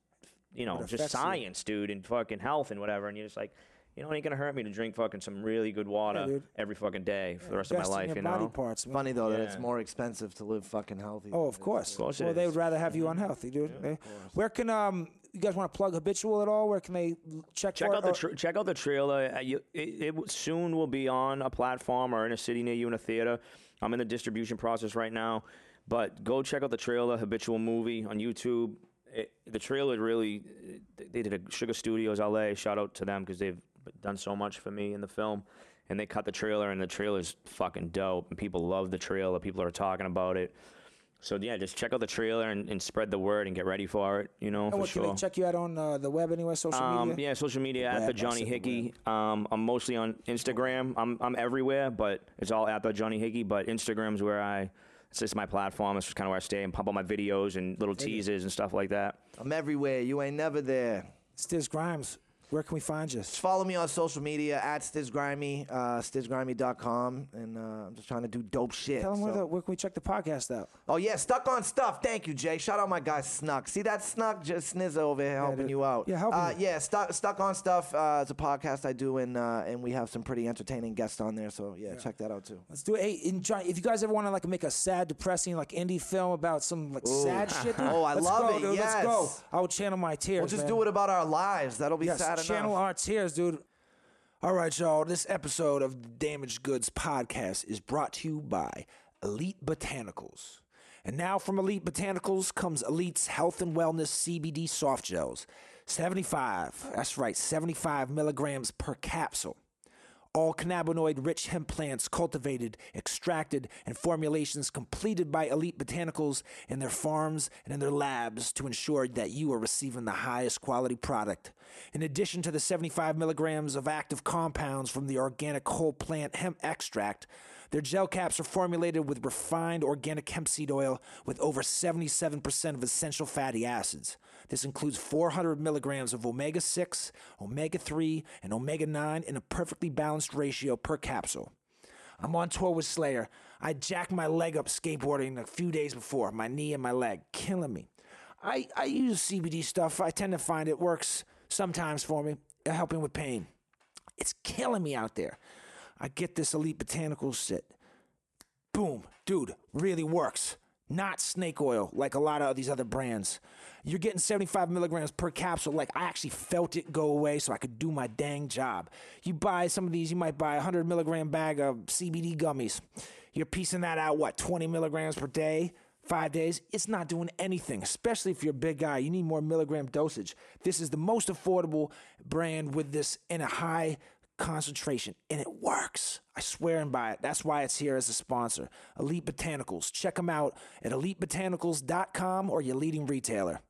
just science, dude, and fucking health and whatever. And you're just like, it ain't gonna hurt me to drink fucking some really good water every fucking day for the rest of my life. It's funny though that it's more expensive to live fucking healthy. Oh, of course. Well, they would rather have you unhealthy, dude. Yeah, where can you guys want to plug Habitual at all? Where can they check out the trailer? It soon will be on a platform or in a city near you in a theater. I'm in the distribution process right now, but go check out the trailer, Habitual movie on YouTube. The trailer really, they did a Sugar Studios LA. Shout out to them because they've done so much for me in the film, and they cut the trailer, and the trailer's fucking dope, and people love the trailer. People are talking about it, so yeah, just check out the trailer and spread the word and get ready for it. Can they check you out on the web anywhere? Social media? Yeah, social media at the Johnny Hickey. I'm mostly on Instagram. I'm everywhere, but it's all at the Johnny Hickey. But Instagram's where it's just my platform. It's just kind of where I stay and pump out my videos and little teases and stuff like that. I'm everywhere. You ain't never there. Stiz Grimes. Where can we find you? Just follow me on social media at Stiz Grimey, stizgrimey.com. And I'm just trying to do dope shit. Tell them where can we check the podcast out? Oh, yeah, Stuck on Stuff. Thank you, Jay. Shout out my guy, Snuck. See that Snuck? Just Snizza over here helping you out. Yeah, helping you. Yeah, Stuck on Stuff. It's a podcast I do, and we have some pretty entertaining guests on there. So, yeah, check that out, too. Let's do it. Hey, Johnny, if you guys ever want to like make a sad, depressing like indie film about some like sad shit, dude, I love it. Dude. Yes. Let's go. I will channel my tears. We'll just do it about our lives. That'll be sad. Channel our tears, dude. All right, y'all. This episode of the Damaged Goods Podcast is brought to you by Elite Botanicals. And now from Elite Botanicals comes Elite's Health and Wellness CBD Soft Gels. 75, that's right, 75 milligrams per capsule. All cannabinoid-rich hemp plants cultivated, extracted, and formulations completed by Elite Botanicals in their farms and in their labs to ensure that you are receiving the highest quality product. In addition to the 75 milligrams of active compounds from the organic whole plant hemp extract, their gel caps are formulated with refined organic hemp seed oil with over 77% of essential fatty acids. This includes 400 milligrams of omega-6, omega-3, and omega-9 in a perfectly balanced ratio per capsule. I'm on tour with Slayer. I jacked my leg up skateboarding a few days before, my knee and my leg, killing me. I use CBD stuff. I tend to find it works sometimes for me, helping with pain. It's killing me out there. I get this elite botanical shit. Boom, dude, really works. Not snake oil like a lot of these other brands. You're getting 75 milligrams per capsule. Like, I actually felt it go away so I could do my dang job. You buy some of these, you might buy a 100 milligram bag of CBD gummies. You're piecing that out, what, 20 milligrams per day, 5 days? It's not doing anything, especially if you're a big guy. You need more milligram dosage. This is the most affordable brand with this in a high concentration, and it works. I swear and by it. That's why it's here as a sponsor. Elite Botanicals. Check them out at elitebotanicals.com or your leading retailer.